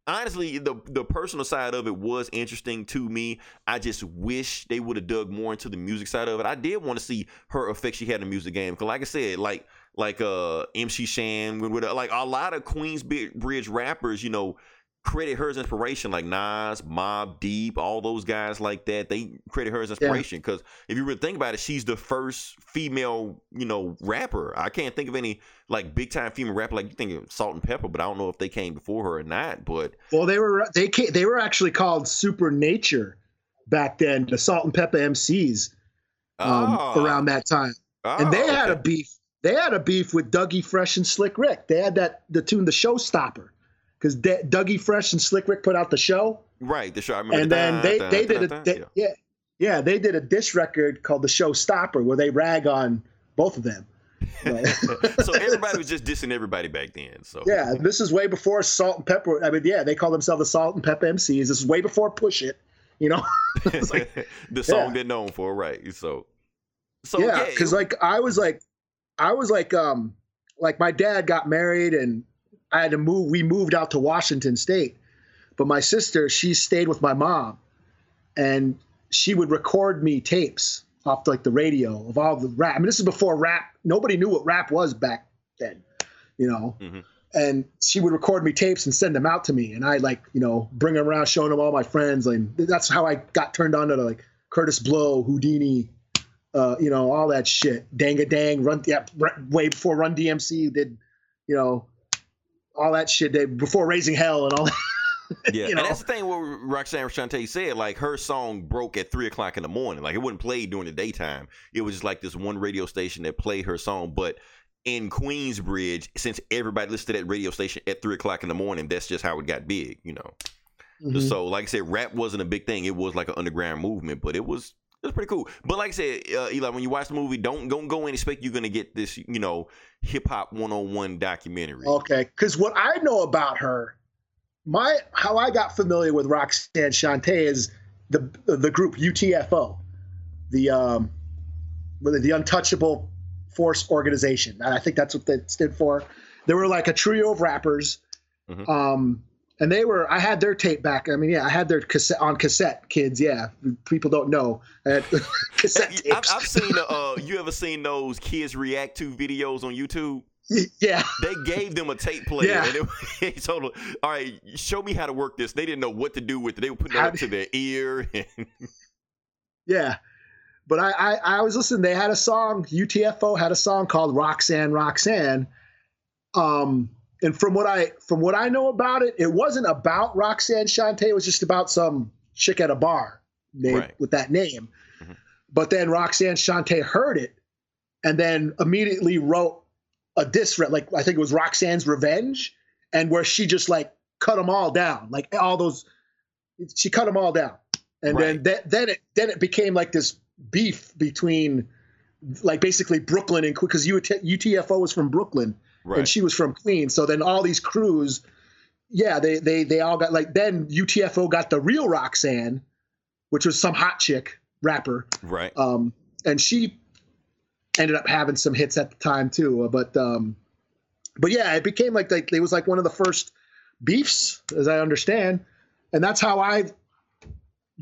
honestly, the, the personal side of it was interesting to me. I just wish they would have dug more into the music side of it. I did want to see her effect she had in the music game. Because like I said, like like uh, M C Shan, like a lot of Queensbridge rappers, you know, credit her as inspiration, like Nas, Mobb Deep, all those guys like that. They credit her as inspiration because yeah. if you really think about it, she's the first female, you know, rapper. I can't think of any like big time female rapper like you think of Salt and Pepper, but I don't know if they came before her or not. But well, they were they came, they were actually called Super Nature back then, the Salt and Pepper M Cs um, oh. around that time, oh, and they okay. had a beef. They had a beef with Dougie Fresh and Slick Rick. They had that the tune, the Showstopper. Because De- Dougie Fresh and Slick Rick put out the show, right? The show, I remember. And then they, they did a they, yeah, yeah, they did a diss record called the Show Stopper where they rag on both of them. But, so everybody was just dissing everybody back then. So yeah, this is way before Salt and Pepper. I mean, yeah, they call themselves the Salt and Pepper M Cs. This is way before Push It. You know, It's like, the song yeah. they're known for, right? So, so yeah, because yeah, like I was like, I was like, um, like my dad got married and. I had to move. We moved out to Washington State, but my sister, she stayed with my mom, and she would record me tapes off like the radio of all the rap. I mean, this is before rap. Nobody knew what rap was back then, you know. Mm-hmm. And she would record me tapes and send them out to me, and I like, you know, bring them around, showing them all my friends. Like that's how I got turned on to like Curtis Blow, Houdini, uh, you know, all that shit. Dang a dang, run yeah, way before Run D M C did, you know. All that shit they, before Raising Hell and all that. Yeah, you know? And that's the thing what Roxanne Shanté said. Like, her song broke at three o'clock in the morning. Like, it wasn't played during the daytime. It was just like this one radio station that played her song. But in Queensbridge, since everybody listened to that radio station at three o'clock in the morning, that's just how it got big, you know. Mm-hmm. So, like I said, rap wasn't a big thing. It was like an underground movement, but it was... That's pretty cool. But like I said, uh, Eli, when you watch the movie, don't, don't go in and expect you're going to get this, you know, hip-hop one oh one documentary. Okay, because what I know about her, my how I got familiar with Roxanne Shanté is the the group U T F O, the um, the Untouchable Force Organization. I think that's what they stood for. They were like a trio of rappers, mm-hmm. um And they were, I had their tape back. I mean, yeah, I had their cassette on cassette, kids. Yeah. People don't know. I had cassette tapes. I've, I've seen, the, uh, you ever seen those kids react to videos on YouTube? Yeah. They gave them a tape player. Yeah. And they told them, all right, show me how to work this. They didn't know what to do with it. They were putting it up to their ear. And... Yeah. But I, I, I was listening. They had a song, U T F O had a song called Roxanne, Roxanne. Um, and from what I from what I know about it, it wasn't about Roxanne Shanté. It was just about some chick at a bar named, right. with that name. Mm-hmm. But then Roxanne Shanté heard it and then immediately wrote a diss, like I think it was Roxanne's Revenge, and where she just like cut them all down, like all those, she cut them all down. And right. then that, then it then it became like this beef between, like basically Brooklyn and because U T F O was from Brooklyn right. and she was from Queens. So then all these crews, yeah, they they they all got like then U T F O got the real Roxanne, which was some hot chick rapper, right? Um, and she ended up having some hits at the time too. But um, but yeah, it became like like it was like one of the first beefs, as I understand, and that's how I.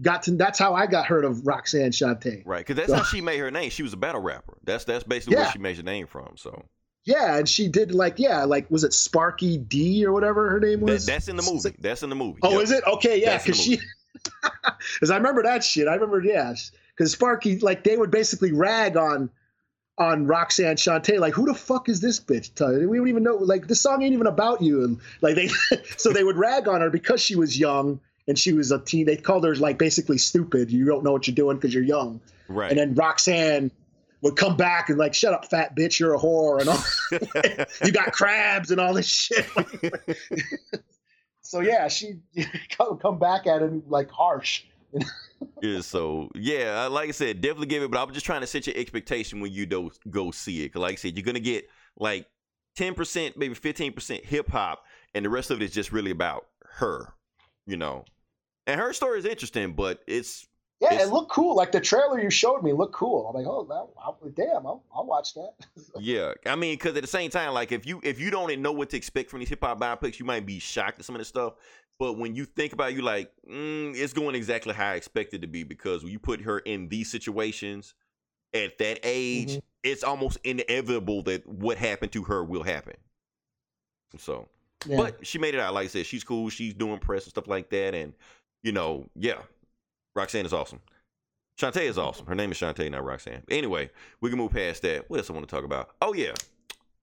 Got to, that's how I got heard of Roxanne Shanté. Right, because that's so, how she made her name. She was a battle rapper. That's that's basically yeah. where she made her name from. So yeah, and she did like yeah, like was it Sparky D or whatever her name was? That, that's in the movie. Like, that's in the movie. Oh, yep. Is it? Okay, yeah, because she, because I remember that shit. I remember yeah, because Sparky like they would basically rag on on Roxanne Shanté, like who the fuck is this bitch? We don't even know. Like this song ain't even about you, and like they so they would rag on her because she was young. And she was a teen. They called her like basically stupid. You don't know what you're doing because you're young. Right. And then Roxanne would come back and like, shut up, fat bitch. You're a whore. And all you got crabs and all this shit. So yeah, she would come back at him like harsh. Yeah, so yeah, like I said, definitely give it. But I was just trying to set your expectation when you do go see it. Cause like I said, you're going to get like ten percent, maybe fifteen percent hip hop. And the rest of it is just really about her, you know. And her story is interesting, but it's yeah, it's, it looked cool. Like the trailer you showed me looked cool. I'm like, oh, that, damn, I'll, I'll watch that. Yeah, I mean, because at the same time, like if you if you don't know what to expect from these hip hop biopics, you might be shocked at some of this stuff. But when you think about it, you like, mm, it's going exactly how I expect it to be, because when you put her in these situations at that age, mm-hmm. it's almost inevitable that what happened to her will happen. So, yeah. But she made it out. Like I said, she's cool. She's doing press and stuff like that, and. You know, yeah, Roxanne is awesome. Shanté is awesome. Her name is Shanté, not Roxanne. Anyway, we can move past that. What else I want to talk about? Oh, yeah.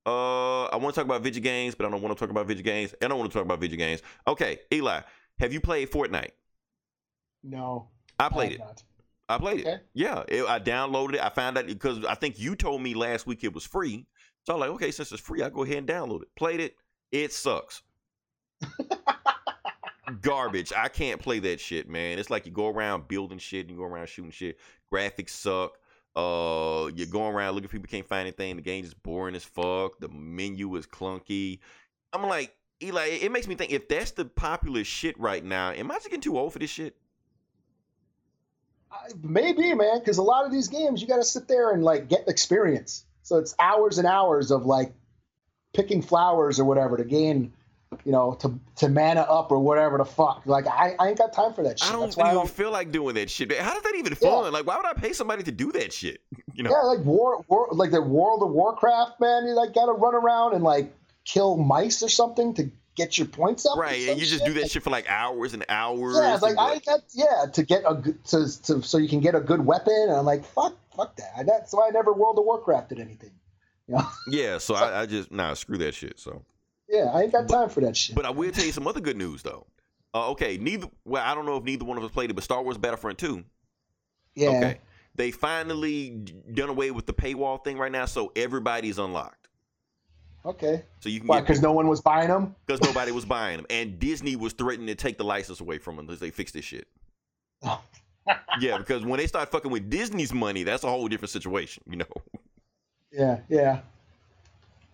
Uh, I want to talk about video games, but I don't want to talk about video games. I don't want to talk about video games. Okay, Eli, have you played Fortnite? No. I played I it. Not. I played okay. it. Yeah, it, I downloaded it. I found out because I think you told me last week it was free. So I'm like, okay, since it's free, I'll go ahead and download it. Played it. It sucks. Garbage. I can't play that shit, man. It's like you go around building shit and you go around shooting shit. Graphics suck. Uh, you're going around looking for people, can't find anything. The game is boring as fuck. The menu is clunky. I'm like, Eli, it makes me think, if that's the popular shit right now, am I just getting too old for this shit? I, maybe, man, because a lot of these games, you got to sit there and like get experience. So it's hours and hours of like picking flowers or whatever to gain, you know, to to mana up or whatever the fuck. Like, I, I ain't got time for that shit. I don't That's why even I don't... feel like doing that shit. How does that even yeah. fun? Like, why would I pay somebody to do that shit? You know, yeah, like war, war like the World of Warcraft, man. You like gotta run around and like kill mice or something to get your points up. Right, and you just shit. do that shit for like hours and hours. Yeah, it's like I got yeah to get a good to, to so you can get a good weapon. And I'm like, fuck, fuck that. That's why I never World of Warcraft did anything. You know? Yeah, so, so I, I just nah screw that shit. So. Yeah, I ain't got but, time for that shit. But I will tell you some other good news, though. Uh, okay, neither. Well, I don't know if neither one of us played it, but Star Wars Battlefront two. Yeah. Okay. They finally done away with the paywall thing right now, so everybody's unlocked. Okay. So you can Why, because no one was buying them? Because nobody was buying them. And Disney was threatening to take the license away from them unless they fix this shit. Yeah, because when they start fucking with Disney's money, that's a whole different situation, you know? Yeah, yeah.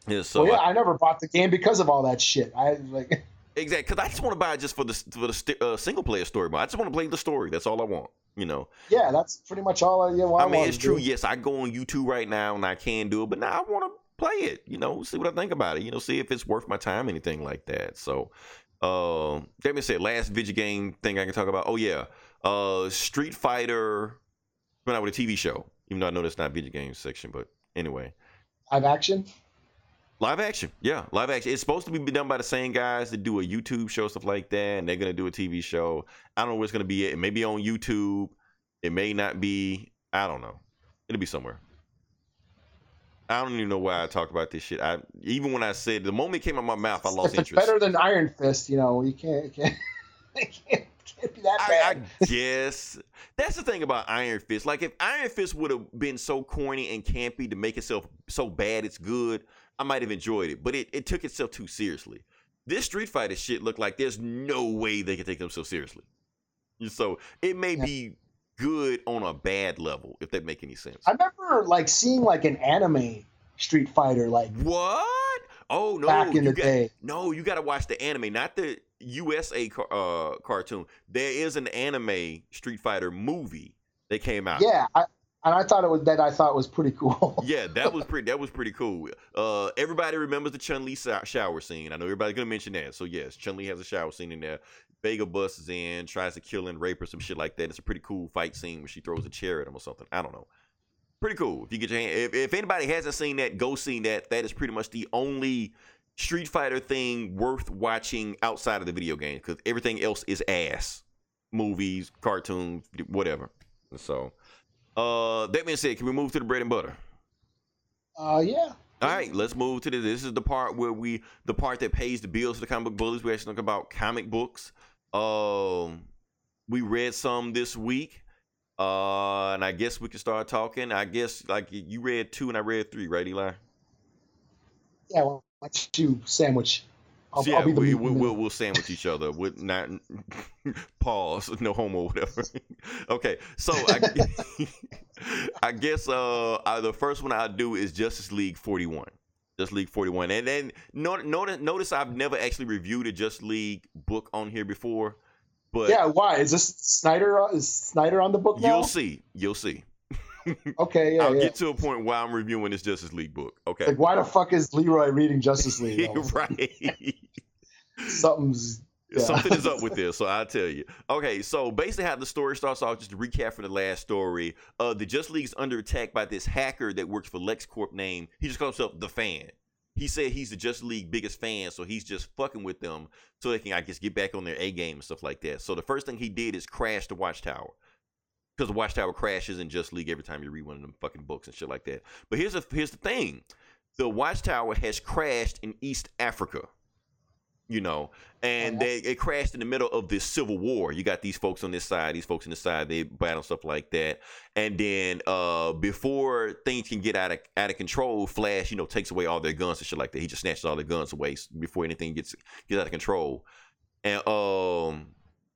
Yeah, so well, yeah, I, I never bought the game because of all that shit. I like exactly because I just want to buy it just for the for the uh, single player story. But I just want to play the story. That's all I want. You know. Yeah, that's pretty much all I. Yeah, all I mean, I it's true. Do. Yes, I go on YouTube right now and I can do it, but now I want to play it. You know, see what I think about it. You know, see if it's worth my time, anything like that. So, uh, let me say last video game thing I can talk about. Oh yeah, uh, Street Fighter went out with a T V show. Even though I know that's not video game section, but anyway, live action. Live action, yeah, live action. It's supposed to be done by the same guys that do a YouTube show, stuff like that, and they're going to do a T V show. I don't know where it's going to be. It may be on YouTube. It may not be. I don't know. It'll be somewhere. I don't even know why I talk about this shit. I even when I said the moment it came out of my mouth, I lost it's interest. Better than Iron Fist, you know. You can't, you can't, it can't, can't be that bad. I, I guess that's the thing about Iron Fist. Like if Iron Fist would have been so corny and campy to make itself so bad it's good, I might have enjoyed it. But it, it took itself too seriously. This Street Fighter shit looked like there's no way they could take them so seriously. So it may yeah. be good on a bad level, if that make any sense. I remember like seeing like an anime Street Fighter, like what? Oh no! Back in the got, day, no, you got to watch the anime, not the U S A car, uh, cartoon. There is an anime Street Fighter movie that came out. Yeah, I, and I thought it was that I thought was pretty cool. yeah, that was pretty. That was pretty cool. Uh, everybody remembers the Chun-Li shower scene. I know everybody's gonna mention that. So yes, Chun-Li has a shower scene in there. Vega busts in, tries to kill and rape her, some shit like that. It's a pretty cool fight scene where she throws a chair at him or something. I don't know. Pretty cool. If you get your hand, if, if anybody hasn't seen that, go see that. That is pretty much the only Street Fighter thing worth watching outside of the video game, because everything else is ass. Movies, cartoons, whatever. So, uh, that being said, can we move to the bread and butter? Uh, yeah. All right, let's move to this. This is the part where we, the part that pays the bills to the comic book bullies. We actually talk about comic books. Um, we read some this week, uh, and I guess we can start talking. I guess like you read two and I read three, right, Eli? Yeah, well, let's do sandwich. I'll, yeah, I'll be the we, we, we'll we'll sandwich each other. We're not pause, no homo, whatever. Okay, so I, I guess uh I, the first one I do is Justice League forty-one. Just League forty-one, and then notice, notice I've never actually reviewed a Just League book on here before. But yeah, why is this Snyder? Is Snyder on the book now? You'll see, you'll see. Okay, yeah, I'll yeah. get to a point where I'm reviewing this Justice League book. Okay, like why the fuck is Leroy reading Justice League? Right, something's yeah. something is up with this. So I'll tell you. Okay, so basically how the story starts off, just to recap from the last story, uh, the Justice League's under attack by this hacker that works for LexCorp. Name he just calls himself the Fan. He said he's the Justice League biggest fan, so he's just fucking with them so they can, I guess, get back on their A game and stuff like that. So the first thing he did is crash the Watchtower. Because the Watchtower crashes in Just League every time you read one of them fucking books and shit like that. But here's a, here's the thing. The Watchtower has crashed in East Africa, you know, and they, it crashed in the middle of this Civil War. You got these folks on this side, these folks on this side, they battle, stuff like that. And then uh, before things can get out of out of control, Flash, you know, takes away all their guns and shit like that. He just snatches all their guns away before anything gets gets out of control. And um.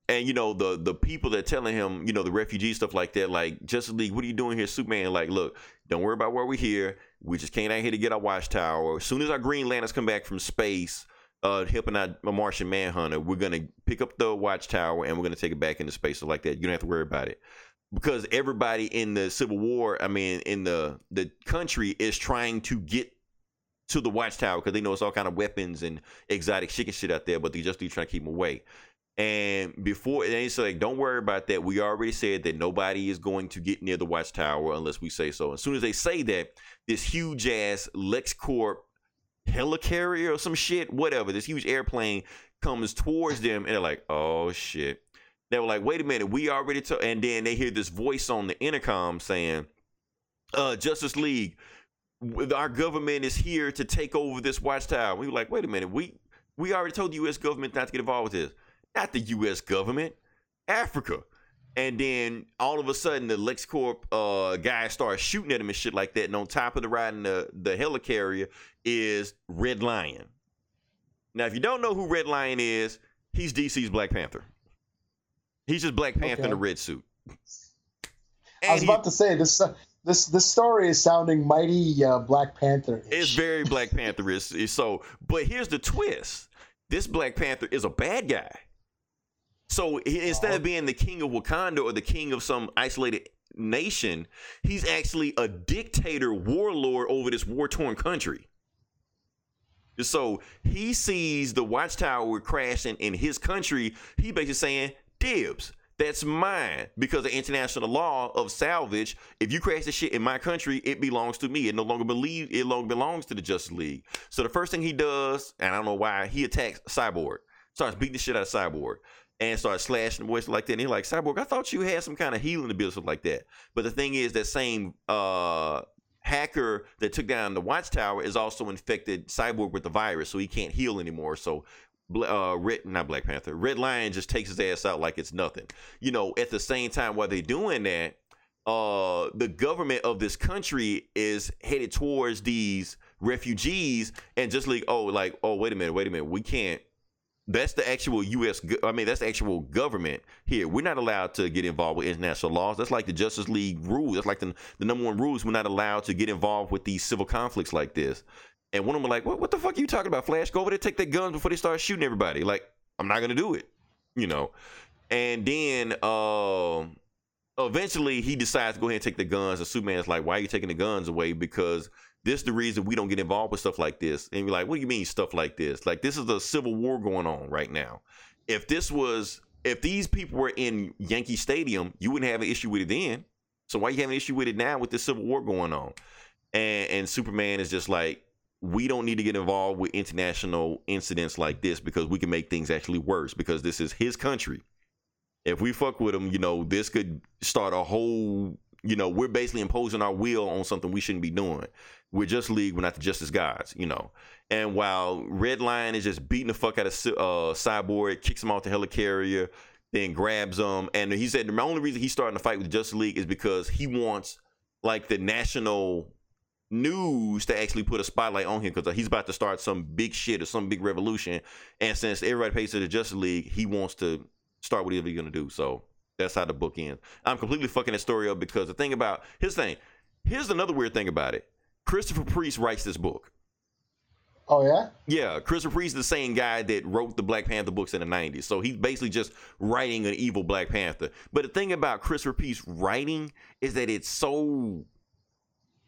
And, you know, the the people that telling him, you know, the refugee stuff like that, like, Justice League, what are you doing here, Superman? Like, look, don't worry about where we're here. We just came out here to get our Watchtower. As soon as our Green Lanterns come back from space, uh, helping out a Martian Manhunter, we're going to pick up the Watchtower and we're going to take it back into space, stuff like that. You don't have to worry about it. Because everybody in the Civil War, I mean, in the, the country is trying to get to the Watchtower because they know it's all kind of weapons and exotic chicken shit out there, but they just do try to keep them away. And before, and it's like, don't worry about that. We already said that nobody is going to get near the Watchtower unless we say so. As soon as they say that, this huge ass LexCorp helicarrier or some shit, whatever, this huge airplane comes towards them, and they're like, oh shit. They were like, wait a minute, we already told. And then they hear this voice on the intercom saying, uh, Justice League, our government is here to take over this Watchtower. We were like, wait a minute, we we already told the U S government not to get involved with this. Not the U S government, Africa. And then all of a sudden the LexCorp uh, guy starts shooting at him and shit like that. And on top of the riding the, the helicarrier is Red Lion. Now, if you don't know who Red Lion is, he's D C's Black Panther. He's just Black Panther okay. in a red suit. And I was about he, to say, this uh, this this story is sounding mighty uh, Black Panther-ish. It's very Black Panther-ish. So, but here's the twist. This Black Panther is a bad guy. So instead of being the king of Wakanda or the king of some isolated nation, he's actually a dictator warlord over this war-torn country. So he sees the Watchtower crashing in his country. He basically saying, dibs, that's mine. Because of international law of salvage, if you crash this shit in my country, it belongs to me. It no longer believe it belongs to the Justice League. So the first thing he does, and I don't know why, he attacks Cyborg. Starts beating the shit out of Cyborg. And started slashing the voice like that. And he's like, Cyborg, I thought you had some kind of healing ability, something like that. But the thing is, that same uh, hacker that took down the Watchtower is also infected Cyborg with the virus, so he can't heal anymore. So uh red not Black Panther Red Lion just takes his ass out like it's nothing. You know, at the same time while they're doing that, uh the government of this country is headed towards these refugees, and just like oh like oh wait a minute wait a minute we can't, that's the actual U S go- I mean that's the actual government here. We're not allowed to get involved with international laws. That's like the Justice League rules. That's like the, the number one rules. We're not allowed to get involved with these civil conflicts like this. And one of them were like, what, what the fuck are you talking about, Flash? Go over there, take their guns before they start shooting everybody. Like, I'm not going to do it, you know. And then uh, eventually he decides to go ahead and take the guns. And Superman's like, why are you taking the guns away? Because this is the reason we don't get involved with stuff like this. And you're like, what do you mean stuff like this? Like, this is a civil war going on right now. If this was, if these people were in Yankee Stadium, you wouldn't have an issue with it then. So why you having an issue with it now with this civil war going on? And, and Superman is just like, we don't need to get involved with international incidents like this because we can make things actually worse, because this is his country. If we fuck with him, you know, this could start a whole, you know, we're basically imposing our will on something we shouldn't be doing. We're just League. We're not the Justice Gods, you know. And while Red Lion is just beating the fuck out of uh, Cyborg, kicks him off the helicarrier, then grabs him. And he said the only reason he's starting to fight with the Justice League is because he wants, like, the national news to actually put a spotlight on him, because he's about to start some big shit or some big revolution, and since everybody pays to the Justice League, he wants to start whatever he's gonna do. So that's how the book ends. I'm completely fucking that story up, because the thing about his thing here's another weird thing about it. Christopher Priest writes this book. Oh yeah? Yeah, Christopher Priest is the same guy that wrote the Black Panther books in the nineties. So he's basically just writing an evil Black Panther. But the thing about Christopher Priest writing is that it's so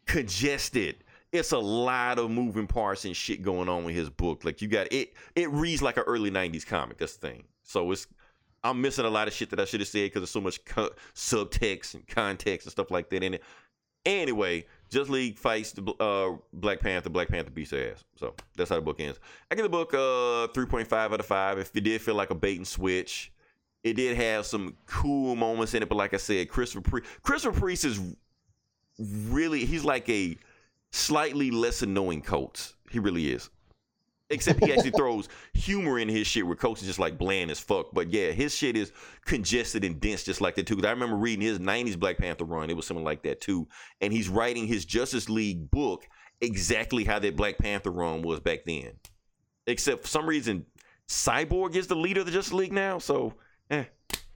congested. It's a lot of moving parts and shit going on with his book. Like, you got it it reads like an early nineties comic. That's the thing. So it's I'm missing a lot of shit that I should have said because there's so much co- subtext and context and stuff like that in it. Anyway, Justice League fights the uh Black Panther. Black Panther beats her ass. So that's how the book ends. I give the book uh three point five out of five. If it did feel like a bait and switch, it did have some cool moments in it, but like I said, Christopher Priest Christopher Priest is really, he's like a slightly less annoying Coates. He really is. Except he actually throws humor in his shit, where Coates is just like bland as fuck. But yeah, his shit is congested and dense just like that too. Because I remember reading his nineties Black Panther run. It was something like that too. And he's writing his Justice League book exactly how that Black Panther run was back then. Except for some reason, Cyborg is the leader of the Justice League now. So, eh,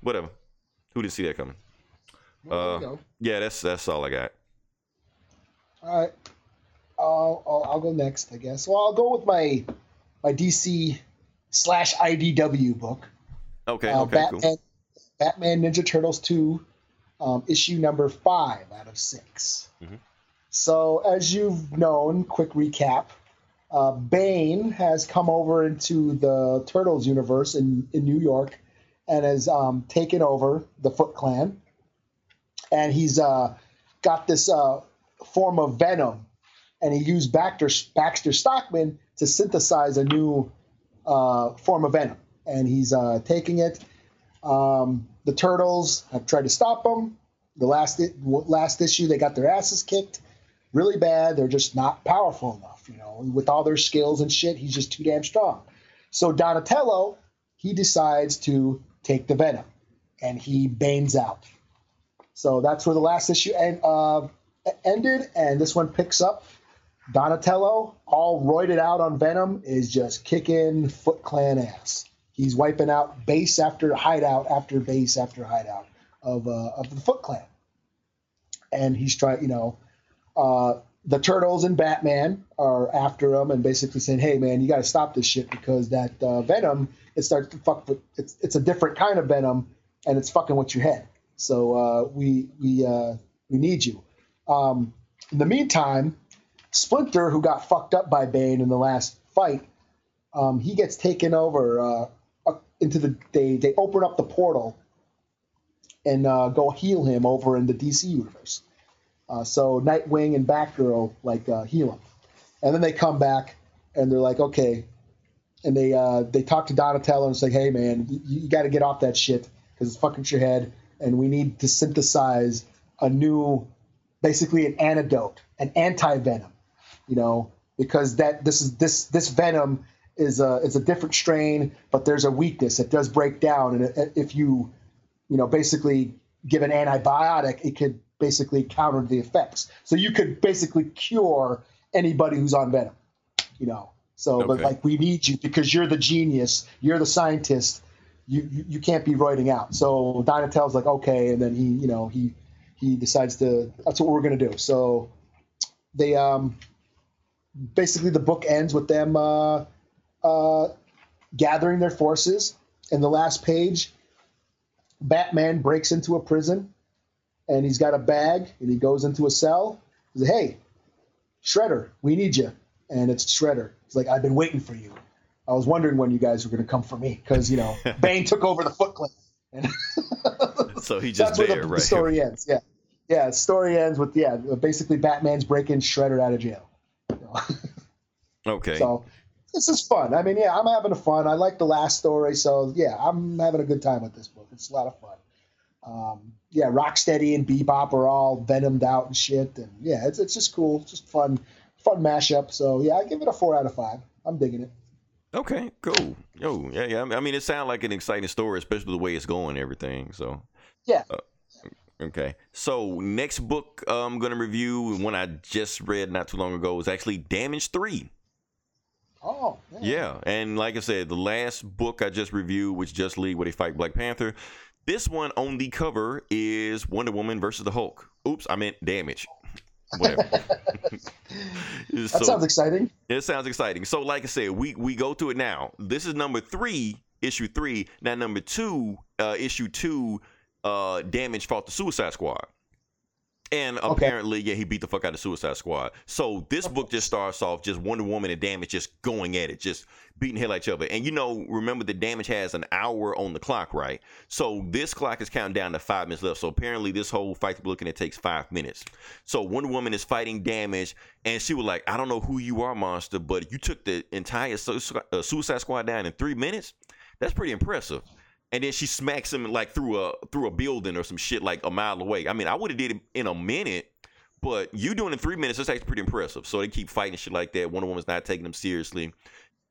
whatever. Who didn't see that coming? Well, uh, yeah, that's that's all I got. All right, I'll, I'll, I'll go next, I guess. Well, I'll go with my my D C slash I D W book. Okay, uh, okay, Batman, cool. Batman Ninja Turtles two, um, issue number five out of six. Mm-hmm. So, as you've known, quick recap, uh, Bane has come over into the Turtles universe in, in New York and has um, taken over the Foot Clan. And he's uh, got this... Uh, form of venom, and he used Baxter, Baxter Stockman to synthesize a new uh, form of venom, and he's uh, taking it. Um, the Turtles have tried to stop him. The last last issue, they got their asses kicked really bad. They're just not powerful enough, you know, with all their skills and shit. He's just too damn strong. So Donatello, he decides to take the venom, and he Banes out. So that's where the last issue and. Uh, ended, and this one picks up. Donatello, all roided out on venom, is just kicking Foot Clan ass. He's wiping out base after hideout after base after hideout of uh, of the Foot Clan. And he's trying, you know, uh, the Turtles and Batman are after him and basically saying, hey, man, you got to stop this shit, because that uh, venom, it starts to fuck with, it's, it's a different kind of venom, and it's fucking with your head. So uh, we, we, uh, we need you. Um, in the meantime, Splinter, who got fucked up by Bane in the last fight, um, he gets taken over uh, up into the. They they open up the portal and uh, go heal him over in the D C universe. Uh, so Nightwing and Batgirl like uh, heal him, and then they come back and they're like, okay, and they uh, they talk to Donatello and say, hey man, you, you got to get off that shit because it's fucking with your head, and we need to synthesize a new basically an antidote, an anti-venom, you know, because that this is this this venom is a it's a different strain, but there's a weakness. It does break down, and if you you know basically give an antibiotic, it could basically counter the effects. So you could basically cure anybody who's on venom, you know. So, okay. But like, we need you because you're the genius, you're the scientist. You, you you can't be writing out. So Donatel's like, okay, and then he you know he he decides to that's what we're gonna do. So they um basically the book ends with them uh uh gathering their forces. And the last page, Batman breaks into a prison, and he's got a bag, and he goes into a cell. He's like, hey, Shredder, we need you. And it's Shredder. He's like, I've been waiting for you. I was wondering when you guys were going to come for me, because, you know, Bane took over the Foot Clan. And so he just that's there, where the, right? The story ends, yeah. Yeah, the story ends with, yeah, basically Batman's breaking Shredder out of jail. You know? Okay. So this is fun. I mean, yeah, I'm having a fun. I like the last story, so, yeah, I'm having a good time with this book. It's a lot of fun. Um, yeah, Rocksteady and Bebop are all venomed out and shit. And, yeah, it's it's just cool. It's just fun, fun mashup. So, yeah, I give it a four out of five. I'm digging it. Okay, cool. Oh, yeah, yeah. I mean, it sounds like an exciting story, especially the way it's going and everything. So, yeah. Uh, okay. So, next book I'm going to review, one I just read not too long ago, is actually Damage three. Oh. Yeah. yeah. And like I said, the last book I just reviewed was Justice League, where they fight Black Panther. This one on the cover is Wonder Woman versus the Hulk. Oops, I meant Damage. Whatever. That so, sounds exciting. It sounds exciting. So, like I said, we we go to it now. This is number three, issue three. Now, number two, uh, issue two, uh, Damage fought the Suicide Squad, and okay. apparently, yeah, he beat the fuck out of Suicide Squad. So this book just starts off just Wonder Woman and Damage just going at it, just beating hell at each other. And you know, remember the Damage has an hour on the clock, right? So this clock is counting down to five minutes left. So apparently this whole fight that we're looking at takes five minutes. So Wonder Woman is fighting Damage, and she was like, I don't know who you are, monster, but you took the entire su- uh, Suicide Squad down in three minutes? That's pretty impressive. And then she smacks him like through a through a building or some shit like a mile away. I mean, I would have did it in a minute, but you doing it in three minutes, that's actually pretty impressive. So they keep fighting shit like that. Wonder Woman's not taking them seriously.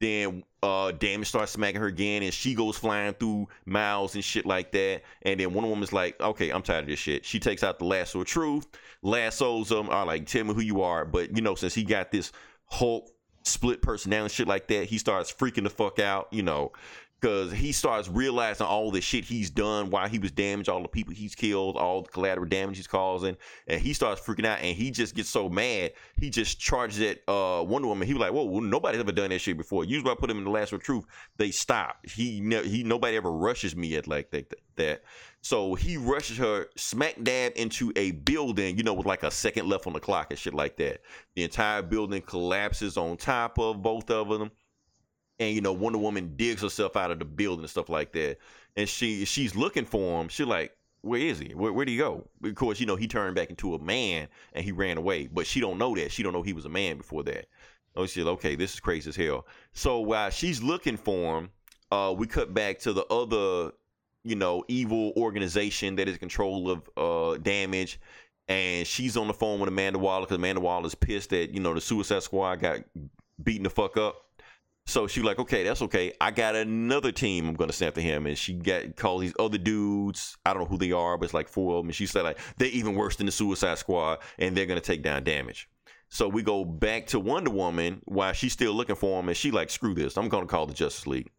Then uh, Damage starts smacking her again, and she goes flying through miles and shit like that. And then Wonder Woman's like, okay, I'm tired of this shit. She takes out the lasso of truth, lassos him. All like, tell me who you are. But, you know, since he got this whole split personality and shit like that, he starts freaking the fuck out, you know. Because he starts realizing all the shit he's done, why he was damaged, all the people he's killed, all the collateral damage he's causing. And he starts freaking out, and he just gets so mad, he just charges at uh, Wonder Woman. He was like, whoa, well, nobody's ever done that shit before. Usually I put him in the last of truth, they stop. He, he, nobody ever rushes me at like that. that. So he rushes her smack dab into a building, you know, with like a second left on the clock and shit like that. The entire building collapses on top of both of them. And, you know, Wonder Woman digs herself out of the building and stuff like that. And she she's looking for him. She's like, where is he? Where, where did he go? Of course, you know, he turned back into a man and he ran away. But she don't know that. She don't know he was a man before that. Oh, she's like, okay, this is crazy as hell. So while she's looking for him, uh, we cut back to the other, you know, evil organization that is in control of uh, Damage. And she's on the phone with Amanda Waller because Amanda Waller is pissed that, you know, the Suicide Squad got beaten the fuck up. So she's like, okay, that's okay. I got another team I'm going to send to him. And she got called these other dudes. I don't know who they are, but it's like four of them. And she said, like, they're even worse than the Suicide Squad, and they're going to take down Damage. So we go back to Wonder Woman while she's still looking for him. And she like, screw this. I'm going to call the Justice League.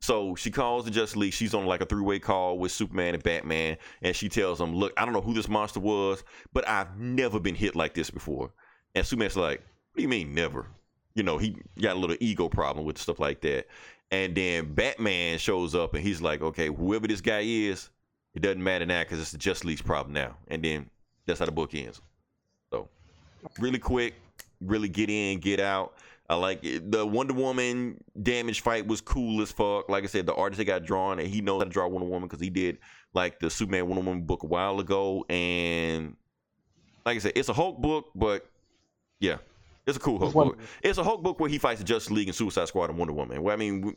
So she calls the Justice League. She's on like a three-way call with Superman and Batman. And she tells them, look, I don't know who this monster was, but I've never been hit like this before. And Superman's like, what do you mean never? You know, he got a little ego problem with stuff like that. And then Batman shows up and he's like, okay, whoever this guy is, it doesn't matter now because it's the Justice League's problem now. And then that's how the book ends. So really quick, really get in, get out. I like it. The Wonder Woman Damage fight was cool as fuck. Like I said, the artist that got drawn, and he knows how to draw Wonder Woman because he did like the Superman Wonder Woman book a while ago. And like I said, it's a Hulk book, but yeah. It's a cool Hulk book. It's a Hulk book where he fights the Justice League and Suicide Squad and Wonder Woman. Well, I mean,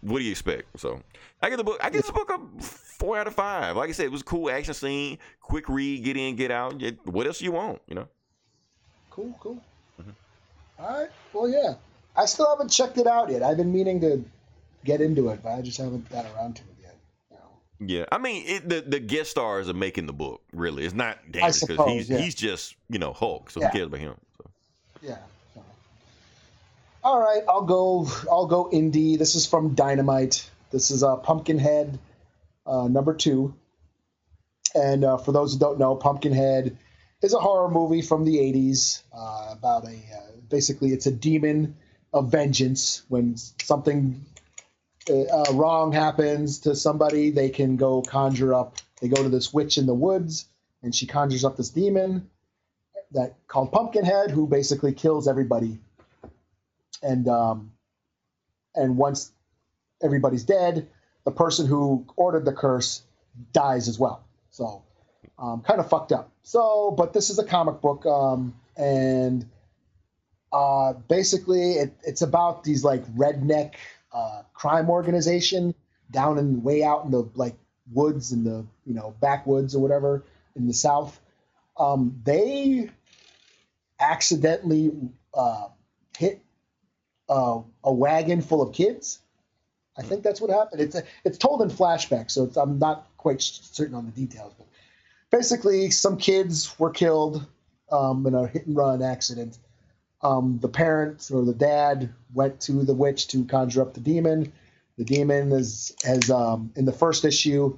what do you expect? So I give the book, I give the book a four out of five. Like I said, it was a cool action scene, quick read, get in, get out. It, what else you want, you know? Cool, cool. Mm-hmm. All right. Well, yeah. I still haven't checked it out yet. I've been meaning to get into it, but I just haven't got around to it yet. No. Yeah. I mean, it, the, the guest stars are making the book, really. It's not dangerous because he's, yeah. he's just, you know, Hulk, so yeah. who cares about him? So. Yeah. All right, I'll go. I'll go indie. This is from Dynamite. This is uh, Pumpkinhead uh, number two. And uh, for those who don't know, Pumpkinhead is a horror movie from the eighties uh, about a uh, basically it's a demon of vengeance. When something uh, wrong happens to somebody, they can go conjure up. They go to this witch in the woods, and she conjures up this demon that called Pumpkinhead, who basically kills everybody. And um, and once everybody's dead, the person who ordered the curse dies as well. So um, kind of fucked up. So, but this is a comic book, um, and uh, basically it, it's about these like redneck uh, crime organization down in way out in the like woods in the you know backwoods or whatever in the South. Um, they accidentally uh, hit. Uh, a wagon full of kids. I think that's what happened. It's a, it's told in flashback, so it's, I'm not quite certain on the details. But basically, some kids were killed um, in a hit-and-run accident. Um, the parents or the dad went to the witch to conjure up the demon. The demon is, has, um, in the first issue,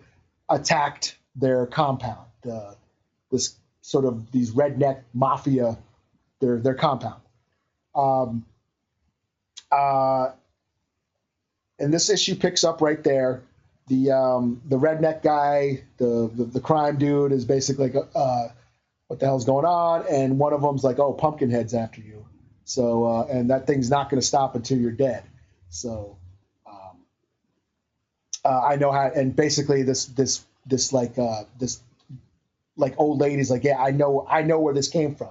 attacked their compound, uh, this sort of these redneck mafia, their, their compound. Um, Uh, and this issue picks up right there. The um, the redneck guy, the, the the crime dude, is basically like, uh, what the hell's going on? And one of them's like, oh, Pumpkinhead's after you. So uh, and that thing's not going to stop until you're dead. So um, uh, I know how. And basically, this this this like uh, this like old lady's like, yeah, I know I know where this came from.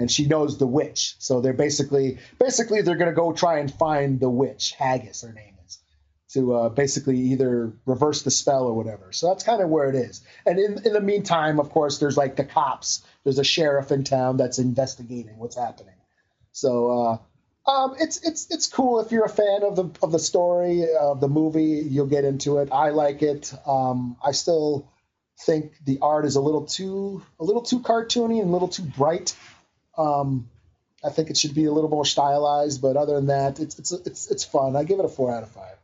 And she knows the witch, so they're basically basically they're gonna go try and find the witch, Haggis, her name is, to uh, basically either reverse the spell or whatever. So that's kind of where it is. And in in the meantime, of course, there's like the cops, there's a sheriff in town that's investigating what's happening. So uh, um, it's it's it's cool if you're a fan of the of the story of the movie, you'll get into it. I like it. Um, I still think the art is a little too a little too cartoony and a little too bright. Um, I think it should be a little more stylized, but other than that, it's it's it's it's fun. I give it a four out of five.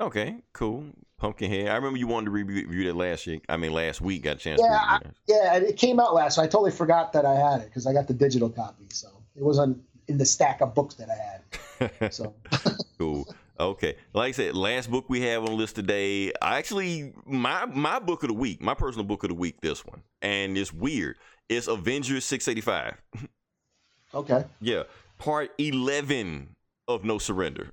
Okay, cool. Pumpkinhead. I remember you wanted to review that last year. I mean, last week got a chance. Yeah, to I, yeah. It came out last. So I totally forgot that I had it because I got the digital copy, so it wasn't in the stack of books that I had. So cool. Okay, like I said, last book we have on the list today. I actually my my book of the week, my personal book of the week, this one, and it's weird. It's Avengers six eighty-five. Okay. Yeah. Part eleven of No Surrender.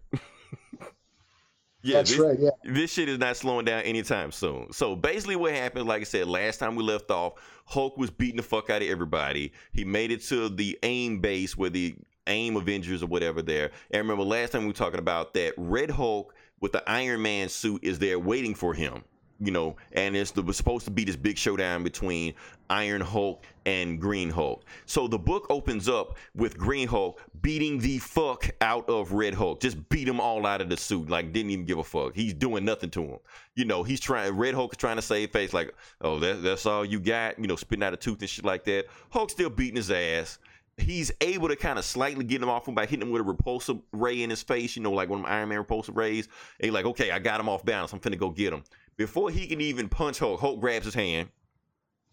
yeah, That's this, right, yeah. This shit is not slowing down anytime soon. So basically what happened, like I said, last time we left off, Hulk was beating the fuck out of everybody. He made it to the AIM base where the AIM Avengers or whatever there. And remember last time we were talking about that Red Hulk with the Iron Man suit is there waiting for him. You know, and it's the, it was supposed to be this big showdown between Iron Hulk and Green Hulk. So the book opens up with Green Hulk beating the fuck out of Red Hulk. Just beat him all out of the suit. Like, didn't even give a fuck. He's doing nothing to him. You know, he's trying, Red Hulk is trying to save face. Like, oh, that, that's all you got? You know, spitting out a tooth and shit like that. Hulk's still beating his ass. He's able to kind of slightly get him off him by hitting him with a repulsive ray in his face. You know, like one of them Iron Man repulsive rays. And he's like, okay, I got him off balance. I'm finna go get him. Before he can even punch Hulk, Hulk grabs his hand,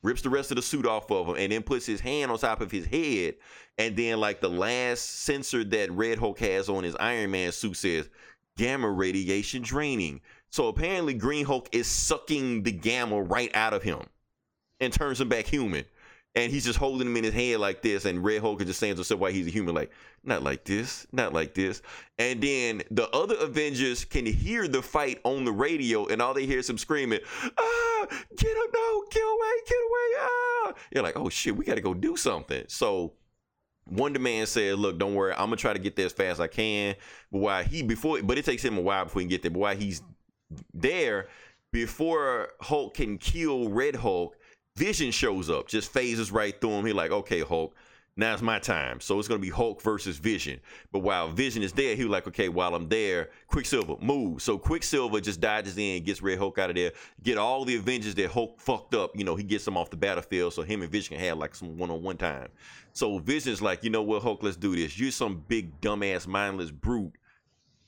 rips the rest of the suit off of him, and then puts his hand on top of his head. And then, like, the last sensor that Red Hulk has on his Iron Man suit says, gamma radiation draining. So apparently Green Hulk is sucking the gamma right out of him and turns him back human. And he's just holding him in his head like this. And Red Hulk is just saying to himself why he's a human, like, not like this, not like this. And then the other Avengers can hear the fight on the radio. And all they hear is him screaming, ah, get him, no, get away, get away, ah. They're like, oh, shit, we got to go do something. So Wonder Man said, look, don't worry, I'm gonna try to get there as fast as I can. But while he before but it takes him a while before he can get there. But while he's there, before Hulk can kill Red Hulk, Vision shows up, just phases right through him. He's like, okay, Hulk, now it's my time. So it's gonna be Hulk versus Vision. But while Vision is there, he was like, okay, while I'm there, Quicksilver, move. So Quicksilver just dodges in, gets Red Hulk out of there, get all the Avengers that Hulk fucked up. You know, he gets them off the battlefield, so him and Vision can have like some one-on-one time. So Vision's like, you know what, Hulk, let's do this. You're some big dumbass mindless brute,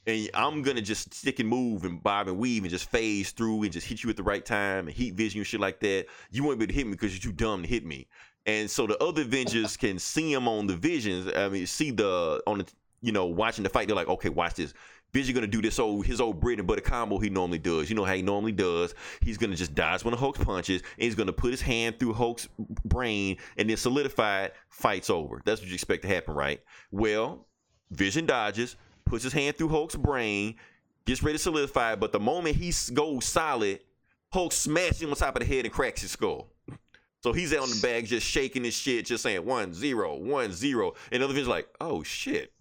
and I'm gonna just stick and move and bob and weave and just phase through and just hit you at the right time and heat vision and shit like that. You won't be able to hit me because you're too dumb to hit me. And so the other Avengers can see him on the visions. I mean, see the on the you know watching the fight. They're like, okay, watch this. Vision gonna do this old his old bread and butter combo he normally does. You know how he normally does. He's gonna just dodge one of Hulk's punches and he's gonna put his hand through Hulk's brain and then solidify it. Fight's over. That's what you expect to happen, right? Well, Vision dodges, puts his hand through Hulk's brain, gets ready to solidify it. But the moment he goes solid, Hulk smashes him on top of the head and cracks his skull. So he's out on the bag just shaking his shit, just saying one, zero, one, zero. And the other Vision's like, oh, shit.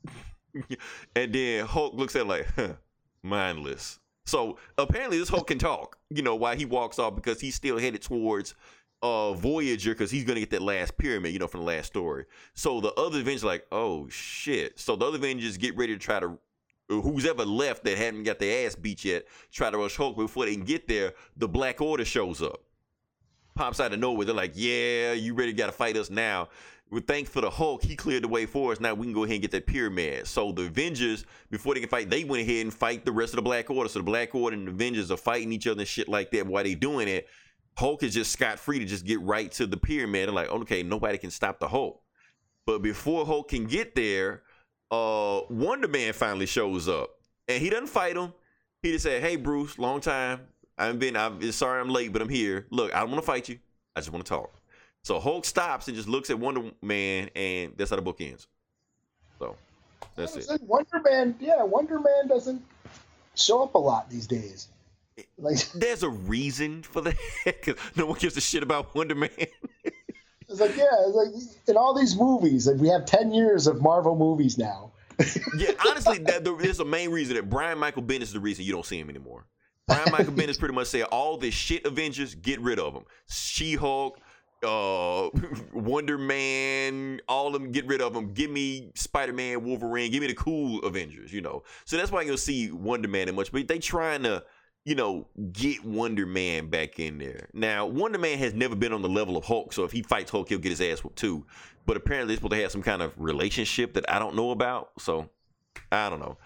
And then Hulk looks at him like, huh, mindless. So apparently this Hulk can talk, you know, while he walks off because he's still headed towards uh, Voyager because he's going to get that last pyramid, you know, from the last story. So the other Avengers like, oh, shit. So the other Avengers get ready to try to, who's ever left that hadn't got their ass beat yet, try to rush Hulk. Before they can get there, the Black Order shows up. Pops out of nowhere. They're like, yeah, you ready got to fight us now. We're thankful to Hulk. He cleared the way for us. Now we can go ahead and get that pyramid. So the Avengers, before they can fight, they went ahead and fight the rest of the Black Order. So the Black Order and the Avengers are fighting each other and shit like that. While they doing it, Hulk is just scot-free to just get right to the pyramid. They're like, okay, nobody can stop the Hulk. But before Hulk can get there, uh, Wonder Man finally shows up. And he doesn't fight him. He just said, hey, Bruce, long time. I've been, I'm sorry I'm late, but I'm here. Look, I don't want to fight you. I just want to talk. So Hulk stops and just looks at Wonder Man, and that's how the book ends. So that's it. Like Wonder Man, yeah, Wonder Man doesn't show up a lot these days. Like, there's a reason for that, because no one gives a shit about Wonder Man. It's like, yeah, it's like in all these movies, like we have ten years of Marvel movies now. Yeah, honestly, that, there's a main reason that Brian Michael Bendis is the reason you don't see him anymore. Brian Michael Bendis pretty much said all this shit Avengers, get rid of them. She-Hulk, uh, Wonder Man, all of them, get rid of them. Give me Spider-Man, Wolverine, give me the cool Avengers, you know. So that's why you'll see Wonder Man that much. But they trying to, you know, get Wonder Man back in there. Now, Wonder Man has never been on the level of Hulk, so if he fights Hulk, he'll get his ass whooped too. But apparently it's supposed to have some kind of relationship that I don't know about. So, I don't know.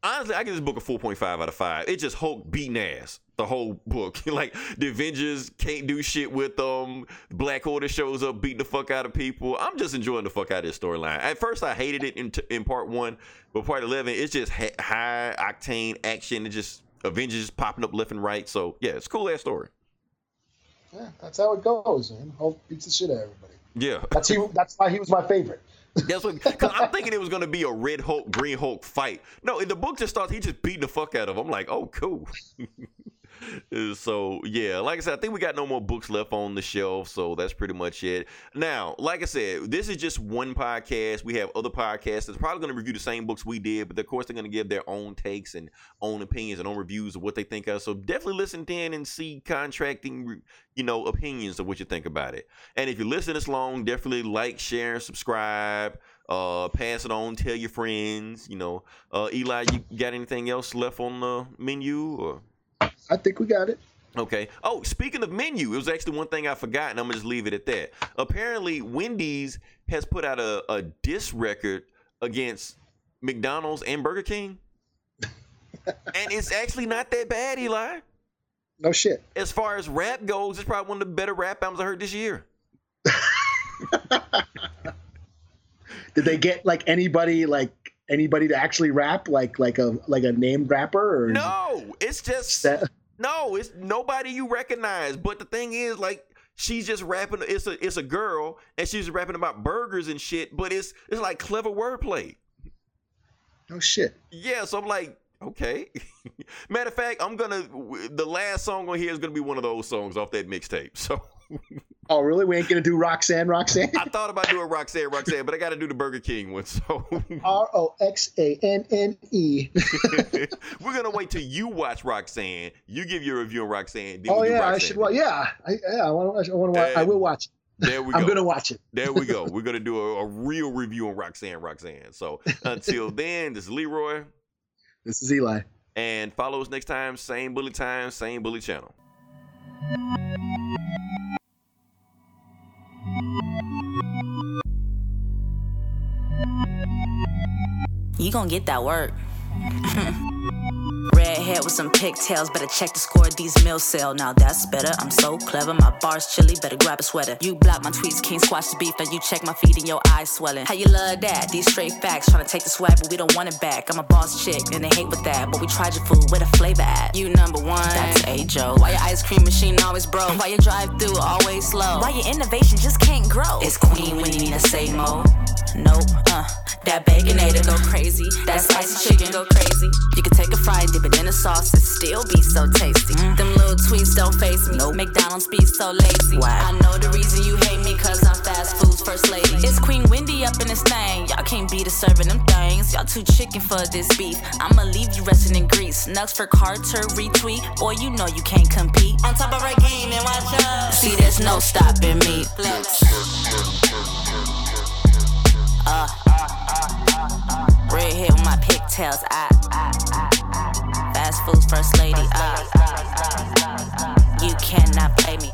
Honestly, I give this book a four point five out of five. It's just Hulk beating ass the whole book. Like, the Avengers can't do shit with them. Black Order shows up beating the fuck out of people. I'm just enjoying the fuck out of this storyline. At first, I hated it in, t- in part one, but part eleven, it's just ha- high octane action. It's just Avengers popping up left and right. So, yeah, it's a cool ass story. Yeah, that's how it goes, man. Hulk beats the shit out of everybody. Yeah. That's, he, that's why he was my favorite. That's what, because I'm thinking it was going to be a Red Hulk, Green Hulk fight. No, the book just starts, he just beating the fuck out of him. I'm like, oh, cool. So, yeah, like I said, I think we got no more books left on the shelf, so that's pretty much it. Now, like I said, this is just one podcast. We have other podcasts that's probably going to review the same books we did, but of course they're going to give their own takes and own opinions and own reviews of what they think of. So definitely listen in and see contracting, you know, opinions of what you think about it. And if you listen this long, definitely like, share, subscribe, uh, pass it on, tell your friends, you know. Uh, Eli, you got anything else left on the menu or? I think we got it. Okay. Oh, speaking of menu, it was actually one thing I forgot, and I'm going to just leave it at that. Apparently, Wendy's has put out a, a diss record against McDonald's and Burger King. And it's actually not that bad, Eli. No shit. As far as rap goes, it's probably one of the better rap albums I heard this year. Did they get, like, anybody, like, Anybody to actually rap like like a like a named rapper? Or no, it's just that? no, it's nobody you recognize. But the thing is, like, she's just rapping. It's a it's a girl, and she's rapping about burgers and shit. But it's it's like clever wordplay. No shit. Yeah, so I'm like, okay. Matter of fact, I'm gonna the last song on here is gonna be one of those songs off that mixtape. So Oh, really? We ain't going to do Roxanne, Roxanne? I thought about doing Roxanne, Roxanne, but I got to do the Burger King one. So R O X A N N E. We're going to wait till you watch Roxanne. You give your review on Roxanne. Then oh, we'll yeah, do Roxanne. I should watch. Yeah, I, yeah, I want to watch. That, I will watch it. There we go. I'm going to watch it. There we go. We're going to do a, a real review on Roxanne, Roxanne. So until then, this is Leroy. This is Eli. And follow us next time. Same bully time, same bully channel. You gonna get that work. Redhead with some pigtails, better check the score, these meals sell. Now that's better, I'm so clever, my bar's chilly, better grab a sweater. You block my tweets, king squash the beef, and you check my feed and your eyes swelling. How you love that? These straight facts, tryna take the swag, but we don't want it back. I'm a boss chick, and they hate with that, but we tried your food with a flavor at. You number one, that's a joke. Why your ice cream machine always broke? Why your drive-thru always slow? Why your innovation just can't grow? It's Queen Winnie the same mo. Nope, uh, that baconator go crazy, that spicy chicken go crazy. You can take a fry, dip it in a sauce, it still be so tasty. Mm. Them little tweets don't face me, nope. McDonald's be so lazy. Wow. I know the reason you hate me, cause I'm fast food's first lady. It's Queen Wendy up in this thing, y'all can't be the serving them things. Y'all too chicken for this beef, I'ma leave you resting in grease. Nugs for Carter, retweet, boy you know you can't compete. On top of our game and watch out. See there's no stopping me. Flex. Uh, redhead with my pigtails, I, I, I, I, I. Fast food first lady, uh, you cannot play me.